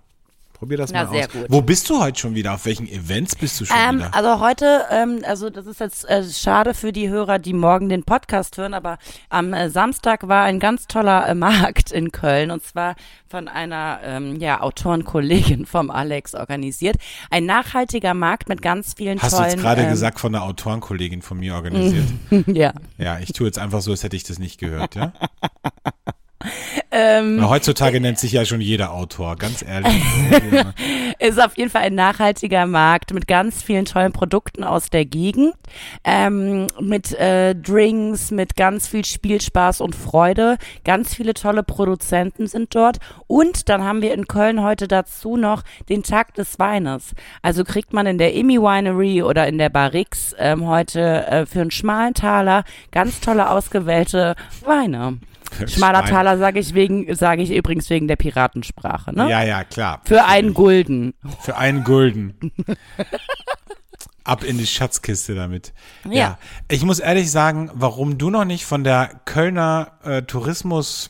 Probier das mal aus. Gut. Wo bist du heute schon wieder? Auf welchen Events bist du schon wieder? Also heute, das ist jetzt schade für die Hörer, die morgen den Podcast hören, aber am Samstag war ein ganz toller Markt in Köln, und zwar von einer Autorenkollegin vom Alex organisiert. Ein nachhaltiger Markt mit ganz vielen tollen… Hast du jetzt gerade gesagt, von einer Autorenkollegin von mir organisiert? Ja. Ja, ich tue jetzt einfach so, als hätte ich das nicht gehört, ja? Heutzutage nennt sich ja schon jeder Autor, ganz ehrlich. Ist auf jeden Fall ein nachhaltiger Markt mit ganz vielen tollen Produkten aus der Gegend, mit Drinks, mit ganz viel Spielspaß und Freude. Ganz viele tolle Produzenten sind dort, und dann haben wir in Köln heute dazu noch den Tag des Weines. Also kriegt man in der Emmy Winery oder in der Barrix heute für einen schmalen Taler ganz tolle ausgewählte Weine. Schmaler Taler sage ich übrigens wegen der Piratensprache, ne? Ja, klar. Für einen Gulden. Für einen Gulden. Ab in die Schatzkiste damit. Ja. Ich muss ehrlich sagen, warum du noch nicht von der Kölner Tourismus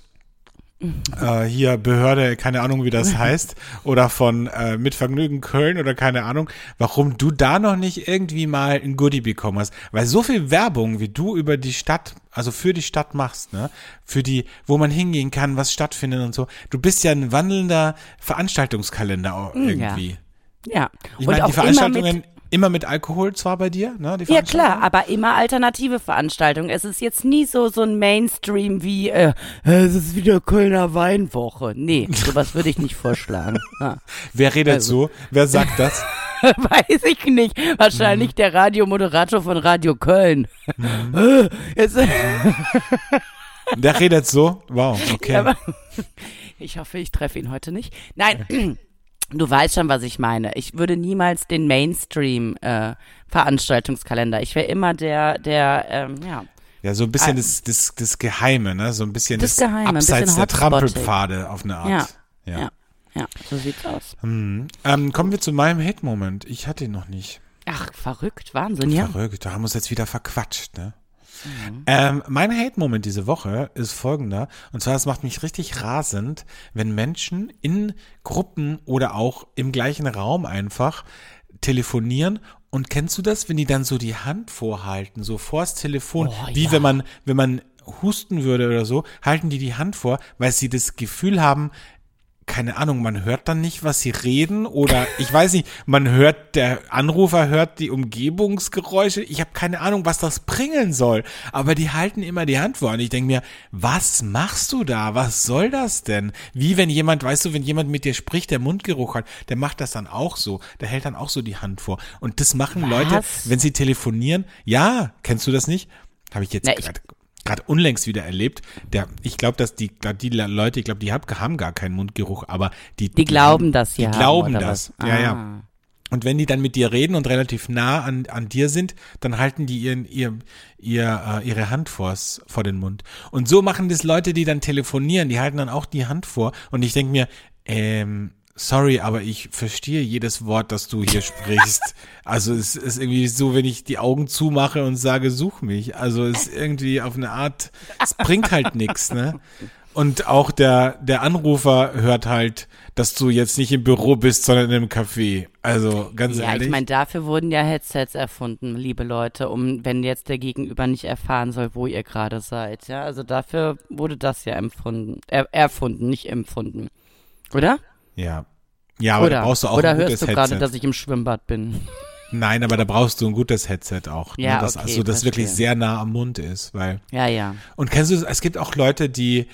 hier Behörde, keine Ahnung, wie das heißt, oder von Mitvergnügen Köln oder keine Ahnung, warum du da noch nicht irgendwie mal ein Goodie bekommen hast, weil so viel Werbung, wie du über die Stadt, also für die Stadt machst, ne, für die, wo man hingehen kann, was stattfindet und so, du bist ja ein wandelnder Veranstaltungskalender irgendwie. Ja. Ich meine, die Veranstaltungen… Immer mit Alkohol zwar bei dir, ne? Die ja klar, aber immer alternative Veranstaltungen. Es ist jetzt nie so ein Mainstream wie, es ist wieder Kölner Weinwoche. Nee, sowas würde ich nicht vorschlagen. Ja. Wer redet so? Wer sagt das? Weiß ich nicht. Wahrscheinlich der Radiomoderator von Radio Köln. Der redet so? Wow, okay. Ja, ich hoffe, ich treffe ihn heute nicht. Nein. Du weißt schon, was ich meine. Ich würde niemals den Mainstream-Veranstaltungskalender. Ich wäre immer der. Ja, so ein bisschen das Geheime, ne? So ein bisschen das abseits der Trampelpfade auf eine Art. Ja, so sieht's aus. Kommen wir zu meinem Hit-Moment. Ich hatte ihn noch nicht. Ach, verrückt, Wahnsinn, ja. Verrückt, da haben wir uns jetzt wieder verquatscht, ne? Mein Hate-Moment diese Woche ist folgender, und zwar, es macht mich richtig rasend, wenn Menschen in Gruppen oder auch im gleichen Raum einfach telefonieren, und kennst du das, wenn die dann so die Hand vorhalten, so vors Telefon, wenn man husten würde oder so, halten die Hand vor, weil sie das Gefühl haben, keine Ahnung, man hört dann nicht, was sie reden oder ich weiß nicht, man hört, der Anrufer hört die Umgebungsgeräusche, ich habe keine Ahnung, was das bringen soll, aber die halten immer die Hand vor und ich denke mir, was machst du da, was soll das denn? Wie wenn jemand, weißt du, wenn jemand mit dir spricht, der Mundgeruch hat, der macht das dann auch so, der hält dann auch so die Hand vor und das machen was? Leute, wenn sie telefonieren, ja, kennst du das nicht? Habe ich jetzt gerade unlängst wieder erlebt, ich glaube, dass die Leute, die haben gar keinen Mundgeruch, aber die glauben das ja. Die glauben das, ja. Und wenn die dann mit dir reden und relativ nah an dir sind, dann halten die ihre Hand vor den Mund. Und so machen das Leute, die dann telefonieren, die halten dann auch die Hand vor. Und ich denke mir, sorry, aber ich verstehe jedes Wort, das du hier sprichst. Also es ist irgendwie so, wenn ich die Augen zumache und sage, such mich. Also es ist irgendwie auf eine Art, es bringt halt nichts, ne? Und auch der Anrufer hört halt, dass du jetzt nicht im Büro bist, sondern im Café. Also ganz ehrlich. Ja, ich meine, dafür wurden ja Headsets erfunden, liebe Leute, wenn jetzt der Gegenüber nicht erfahren soll, wo ihr gerade seid. Ja, also dafür wurde das ja erfunden, nicht empfunden. Oder? Ja. Ja, aber da brauchst du auch ein gutes Headset. Oder hörst du gerade, dass ich im Schwimmbad bin? Nein, aber da brauchst du ein gutes Headset auch. Ja, ne? Das wirklich sehr nah am Mund ist, weil. Ja. Und kennst du, es gibt auch Leute, die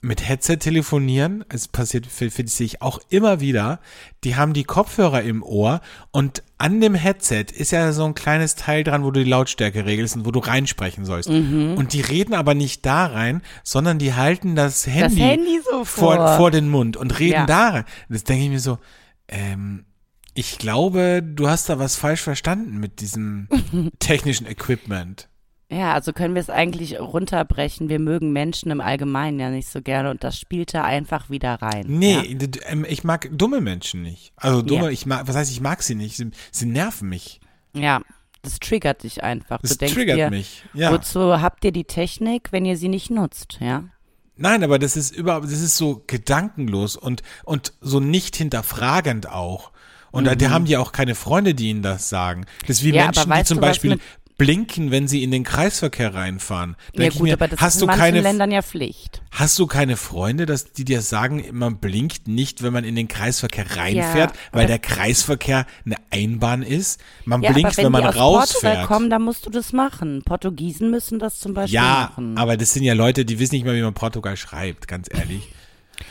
mit Headset telefonieren, es passiert, finde ich auch immer wieder, die haben die Kopfhörer im Ohr und an dem Headset ist ja so ein kleines Teil dran, wo du die Lautstärke regelst und wo du reinsprechen sollst. Mhm. Und die reden aber nicht da rein, sondern die halten das Handy so vor den Mund und reden da rein. Das denke ich mir so, ich glaube, du hast da was falsch verstanden mit diesem technischen Equipment. Ja, also können wir es eigentlich runterbrechen. Wir mögen Menschen im Allgemeinen ja nicht so gerne und das spielt da einfach wieder rein. Nee, ja? Ich mag dumme Menschen nicht. Also dumme, was heißt, ich mag sie nicht? Sie nerven mich. Ja, das triggert dich einfach. Das triggert mich. Ja. Wozu habt ihr die Technik, wenn ihr sie nicht nutzt, ja? Nein, aber das ist so gedankenlos und so nicht hinterfragend auch. Und da haben die auch keine Freunde, die ihnen das sagen. Das ist wie Menschen, die zum Beispiel blinken, wenn sie in den Kreisverkehr reinfahren. Aber das ist in manchen Ländern ja Pflicht. Hast du keine Freunde, dass die dir sagen, man blinkt nicht, wenn man in den Kreisverkehr reinfährt, weil der Kreisverkehr eine Einbahn ist? Man blinkt, wenn man rausfährt. Wenn die aus Portugal kommen, dann musst du das machen. Portugiesen müssen das zum Beispiel machen. Ja, aber das sind ja Leute, die wissen nicht mal, wie man Portugal schreibt, ganz ehrlich.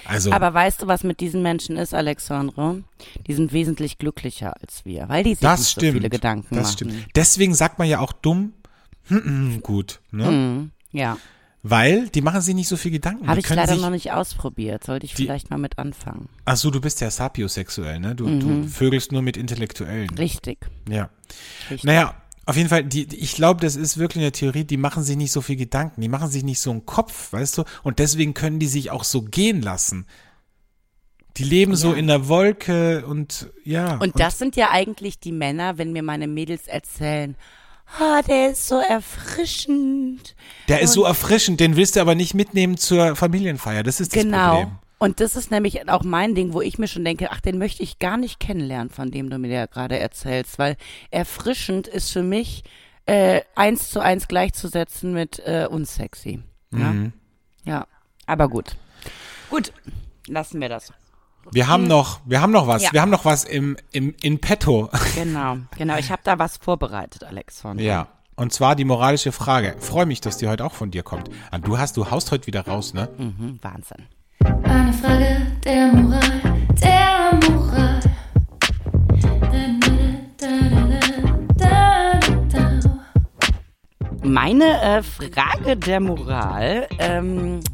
Also. Aber weißt du, was mit diesen Menschen ist, Alexandre? Die sind wesentlich glücklicher als wir, weil die sich nicht so viele Gedanken machen. Das stimmt. Deswegen sagt man ja auch dumm, gut, ne? Ja. Weil die machen sich nicht so viel Gedanken. Habe ich leider noch nicht ausprobiert. Sollte ich vielleicht mal mit anfangen. Ach so, du bist ja sapiosexuell, ne? Du vögelst nur mit Intellektuellen. Richtig. Ja. Richtig. Naja. Auf jeden Fall, ich glaube, das ist wirklich eine Theorie, die machen sich nicht so viel Gedanken, die machen sich nicht so einen Kopf, weißt du? Und deswegen können die sich auch so gehen lassen. Die leben so in der Wolke und Und das sind ja eigentlich die Männer, wenn mir meine Mädels erzählen, der ist so erfrischend. Der ist so erfrischend, den willst du aber nicht mitnehmen zur Familienfeier, das ist das Problem. Genau. Und das ist nämlich auch mein Ding, wo ich mir schon denke, den möchte ich gar nicht kennenlernen, von dem du mir ja gerade erzählst, weil erfrischend ist für mich 1:1 gleichzusetzen mit unsexy. Ja? Mhm. Ja, aber gut. Gut, lassen wir das. Wir haben noch was. Ja. Wir haben noch was in petto. Genau. Ich habe da was vorbereitet, Alexander. Ja. Und zwar die moralische Frage. Freue mich, dass die heute auch von dir kommt. Du haust heute wieder raus, ne? Mhm, Wahnsinn. Eine Frage der Moral, Meine Frage der Moral,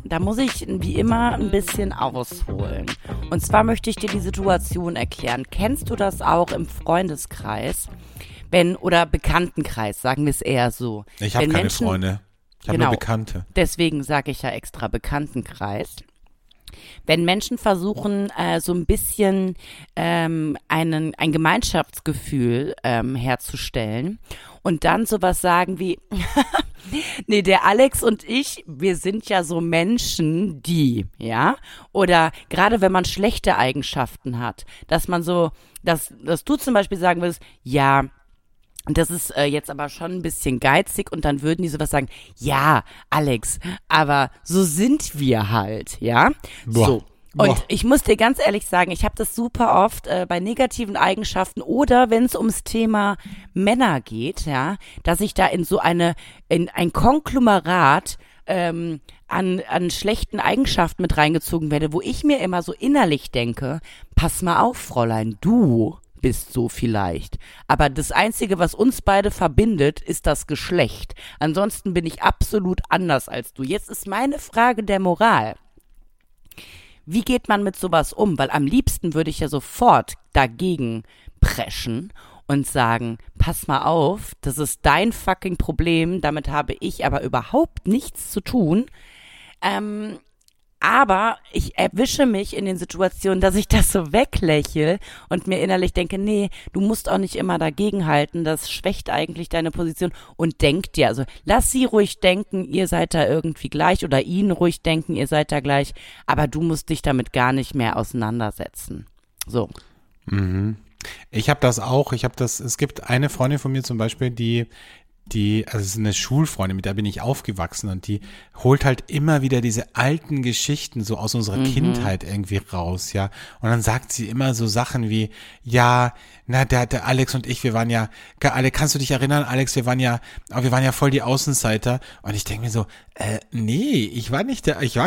da muss ich wie immer ein bisschen ausholen. Und zwar möchte ich dir die Situation erklären. Kennst du das auch im Freundeskreis? Oder Bekanntenkreis, sagen wir es eher so. Ich habe keine Freunde, ich habe nur Bekannte. Deswegen sage ich ja extra Bekanntenkreis. Wenn Menschen versuchen, so ein bisschen ein Gemeinschaftsgefühl herzustellen und dann sowas sagen wie, nee, der Alex und ich, wir sind ja so Menschen, ja, oder gerade wenn man schlechte Eigenschaften hat, dass man so, dass du zum Beispiel sagen würdest, ja, und das ist jetzt aber schon ein bisschen geizig und dann würden die sowas sagen, ja, Alex, aber so sind wir halt, ja? Boah. So. Und ich muss dir ganz ehrlich sagen, ich habe das super oft bei negativen Eigenschaften oder wenn es ums Thema Männer geht, ja, dass ich da in ein Konglomerat an schlechten Eigenschaften mit reingezogen werde, wo ich mir immer so innerlich denke, pass mal auf, Fräulein, du bist so vielleicht. Aber das Einzige, was uns beide verbindet, ist das Geschlecht. Ansonsten bin ich absolut anders als du. Jetzt ist meine Frage der Moral. Wie geht man mit sowas um? Weil am liebsten würde ich ja sofort dagegen preschen und sagen, pass mal auf, das ist dein fucking Problem, damit habe ich aber überhaupt nichts zu tun. Aber ich erwische mich in den Situationen, dass ich das so weglächle und mir innerlich denke, nee, du musst auch nicht immer dagegenhalten, das schwächt eigentlich deine Position und denk dir, also lass sie ruhig denken, ihr seid da irgendwie gleich oder ihn ruhig denken, ihr seid da gleich, aber du musst dich damit gar nicht mehr auseinandersetzen. So. Mhm. Ich habe das auch, es gibt eine Freundin von mir zum Beispiel, also es ist eine Schulfreundin, mit der bin ich aufgewachsen und die holt halt immer wieder diese alten Geschichten so aus unserer Kindheit irgendwie raus, ja. Und dann sagt sie immer so Sachen wie, ja, na, der Alex und ich, wir waren ja, kannst du dich erinnern, Alex, wir waren ja voll die Außenseiter. Und ich denke mir so, nee, ich war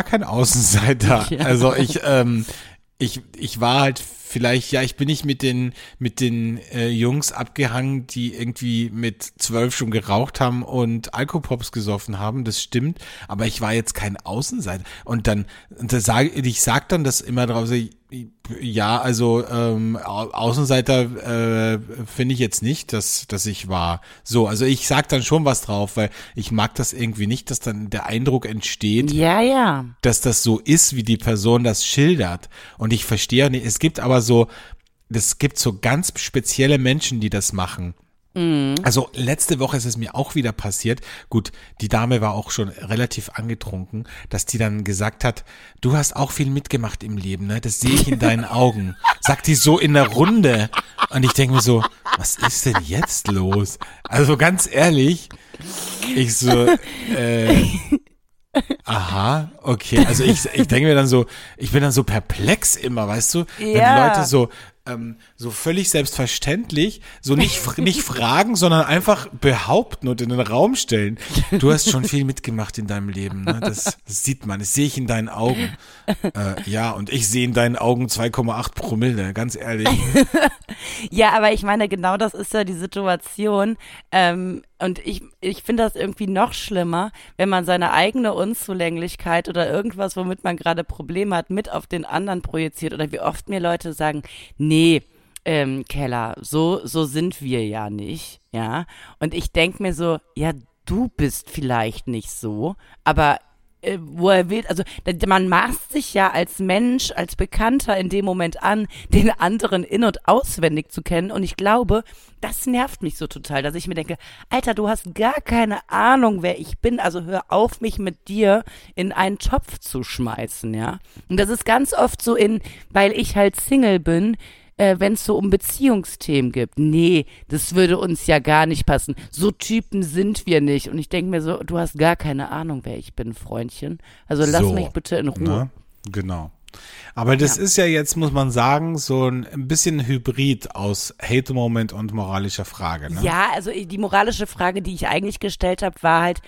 kein Außenseiter. Ja. Also ich war halt vielleicht, ja, ich bin nicht mit den Jungs abgehangen, die irgendwie mit 12 schon geraucht haben und Alkopops gesoffen haben, das stimmt, aber ich war jetzt kein Außenseiter. Und dann, ich sag dann das immer drauf, ja, also Außenseiter finde ich jetzt nicht, dass ich war. So, also ich sag dann schon was drauf, weil ich mag das irgendwie nicht, dass dann der Eindruck entsteht, ja. dass das so ist, wie die Person das schildert. Und ich verstehe nicht, es gibt so ganz spezielle Menschen, die das machen. Also letzte Woche ist es mir auch wieder passiert, gut, die Dame war auch schon relativ angetrunken, dass die dann gesagt hat, du hast auch viel mitgemacht im Leben, ne? Das sehe ich in deinen Augen, sagt die so in der Runde und ich denke mir so, was ist denn jetzt los? Also ganz ehrlich, ich so, aha, okay, also ich denke mir dann so, ich bin dann so perplex immer, weißt du, wenn Leute so völlig selbstverständlich, so nicht fragen, sondern einfach behaupten und in den Raum stellen. Du hast schon viel mitgemacht in deinem Leben, ne? Das sieht man, das sehe ich in deinen Augen. Ja, und ich sehe in deinen Augen 2,8 Promille, ganz ehrlich. Ja, aber ich meine, genau das ist ja die Situation. Und ich finde das irgendwie noch schlimmer, wenn man seine eigene Unzulänglichkeit oder irgendwas, womit man gerade Probleme hat, mit auf den anderen projiziert. Oder wie oft mir Leute sagen, nee, Keller, so sind wir ja nicht, ja. Und ich denke mir so, ja, du bist vielleicht nicht so, aber woher will, also man maßt sich ja als Mensch, als Bekannter in dem Moment an, den anderen in- und auswendig zu kennen und ich glaube, das nervt mich so total, dass ich mir denke, Alter, du hast gar keine Ahnung, wer ich bin, also hör auf, mich mit dir in einen Topf zu schmeißen, ja. Und das ist ganz oft so weil ich halt Single bin, wenn es so um Beziehungsthemen gibt. Nee, das würde uns ja gar nicht passen. So Typen sind wir nicht. Und ich denke mir so, du hast gar keine Ahnung, wer ich bin, Freundchen. Also lass mich bitte in Ruhe. Ne? Genau. Aber das ist ja jetzt, muss man sagen, so ein bisschen Hybrid aus Hate-Moment und moralischer Frage. Ne? Ja, also die moralische Frage, die ich eigentlich gestellt habe, war halt,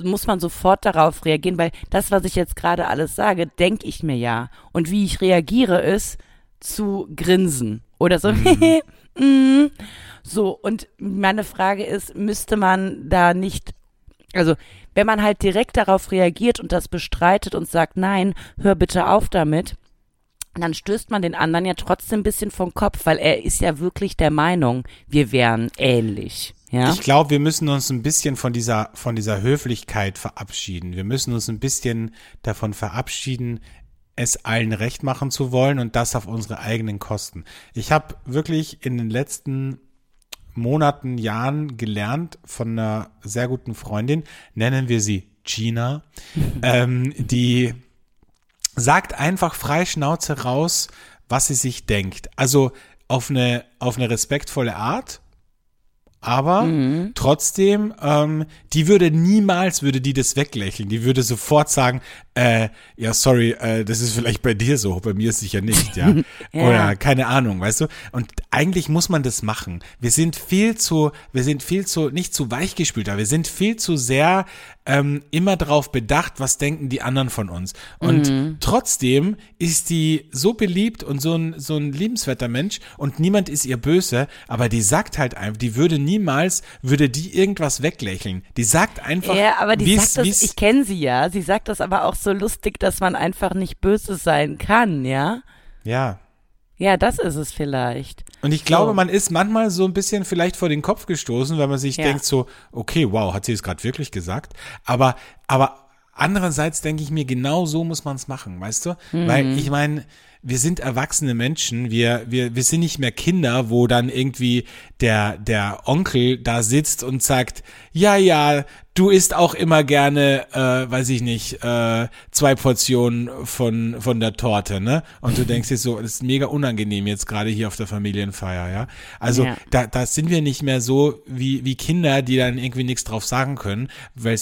muss man sofort darauf reagieren? Weil das, was ich jetzt gerade alles sage, denke ich mir ja. Und wie ich reagiere ist, zu grinsen oder so. So, und meine Frage ist, müsste man da nicht, also wenn man halt direkt darauf reagiert und das bestreitet und sagt, nein, hör bitte auf damit, dann stößt man den anderen ja trotzdem ein bisschen vom Kopf, weil er ist ja wirklich der Meinung, wir wären ähnlich. Ja? Ich glaube, wir müssen uns ein bisschen von dieser Höflichkeit verabschieden. Wir müssen uns ein bisschen davon verabschieden, es allen recht machen zu wollen und das auf unsere eigenen Kosten. Ich habe wirklich in den letzten Monaten, Jahren gelernt von einer sehr guten Freundin, nennen wir sie Gina, die sagt einfach frei Schnauze raus, was sie sich denkt. Also auf eine respektvolle Art, aber trotzdem, die würde niemals das weglächeln. Die würde sofort sagen, ja, sorry, das ist vielleicht bei dir so, bei mir ist sicher nicht, ja. Ja. Oder keine Ahnung, weißt du? Und eigentlich muss man das machen. Wir sind viel zu, nicht zu weichgespülter, wir sind viel zu sehr immer drauf bedacht, was denken die anderen von uns. Und trotzdem ist die so beliebt und so ein liebenswerter Mensch und niemand ist ihr böse, aber die sagt halt einfach, die würde die irgendwas weglächeln. Die sagt einfach, ja, aber die sagt das, ich kenne sie ja, sie sagt das aber auch so lustig, dass man einfach nicht böse sein kann, ja? Ja. Ja, das ist es vielleicht. Und ich glaube, man ist manchmal so ein bisschen vielleicht vor den Kopf gestoßen, weil man sich denkt so, okay, wow, hat sie es gerade wirklich gesagt? Aber andererseits denke ich mir, genau so muss man es machen, weißt du? Weil ich meine, wir sind erwachsene Menschen, wir sind nicht mehr Kinder, wo dann irgendwie der Onkel da sitzt und sagt, ja, du isst auch immer gerne, weiß ich nicht, 2 Portionen von der Torte, ne? Und du denkst jetzt so, das ist mega unangenehm jetzt gerade hier auf der Familienfeier, ja? Also da sind wir nicht mehr so wie Kinder, die dann irgendwie nichts drauf sagen können, weil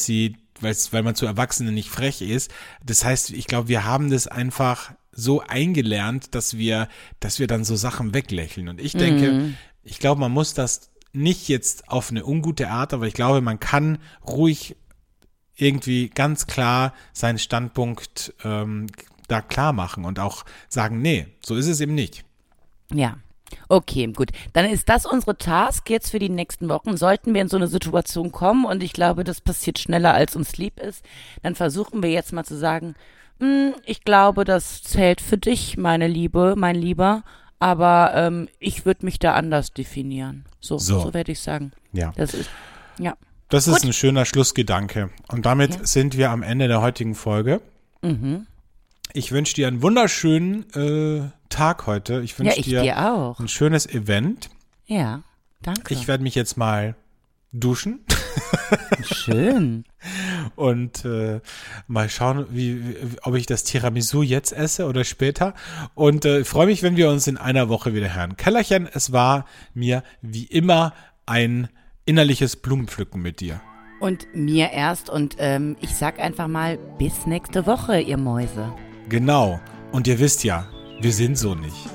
man zu Erwachsenen nicht frech ist. Das heißt, ich glaube, wir haben das einfach so eingelernt, dass wir dann so Sachen weglächeln. Und ich denke, ich glaube, man muss das nicht jetzt auf eine ungute Art, aber ich glaube, man kann ruhig irgendwie ganz klar seinen Standpunkt da klar machen und auch sagen, nee, so ist es eben nicht. Ja. Okay, gut. Dann ist das unsere Task jetzt für die nächsten Wochen. Sollten wir in so eine Situation kommen, und ich glaube, das passiert schneller, als uns lieb ist, dann versuchen wir jetzt mal zu sagen, ich glaube, das zählt für dich, meine Liebe, mein Lieber, aber ich würde mich da anders definieren. So werde ich sagen. Ja. Das ist ein schöner Schlussgedanke. Und damit sind wir am Ende der heutigen Folge. Ich wünsche dir einen wunderschönen Tag heute. Ich wünsche dir auch ein schönes Event. Ja, danke. Ich werde mich jetzt mal duschen. Schön. Und mal schauen, ob ich das Tiramisu jetzt esse oder später. Und freue mich, wenn wir uns in einer Woche wieder hören. Kellerchen, es war mir wie immer ein innerliches Blumenpflücken mit dir. Und mir erst. Und ich sag einfach mal, bis nächste Woche, ihr Mäuse. Genau. Und ihr wisst ja, wir sind so nicht.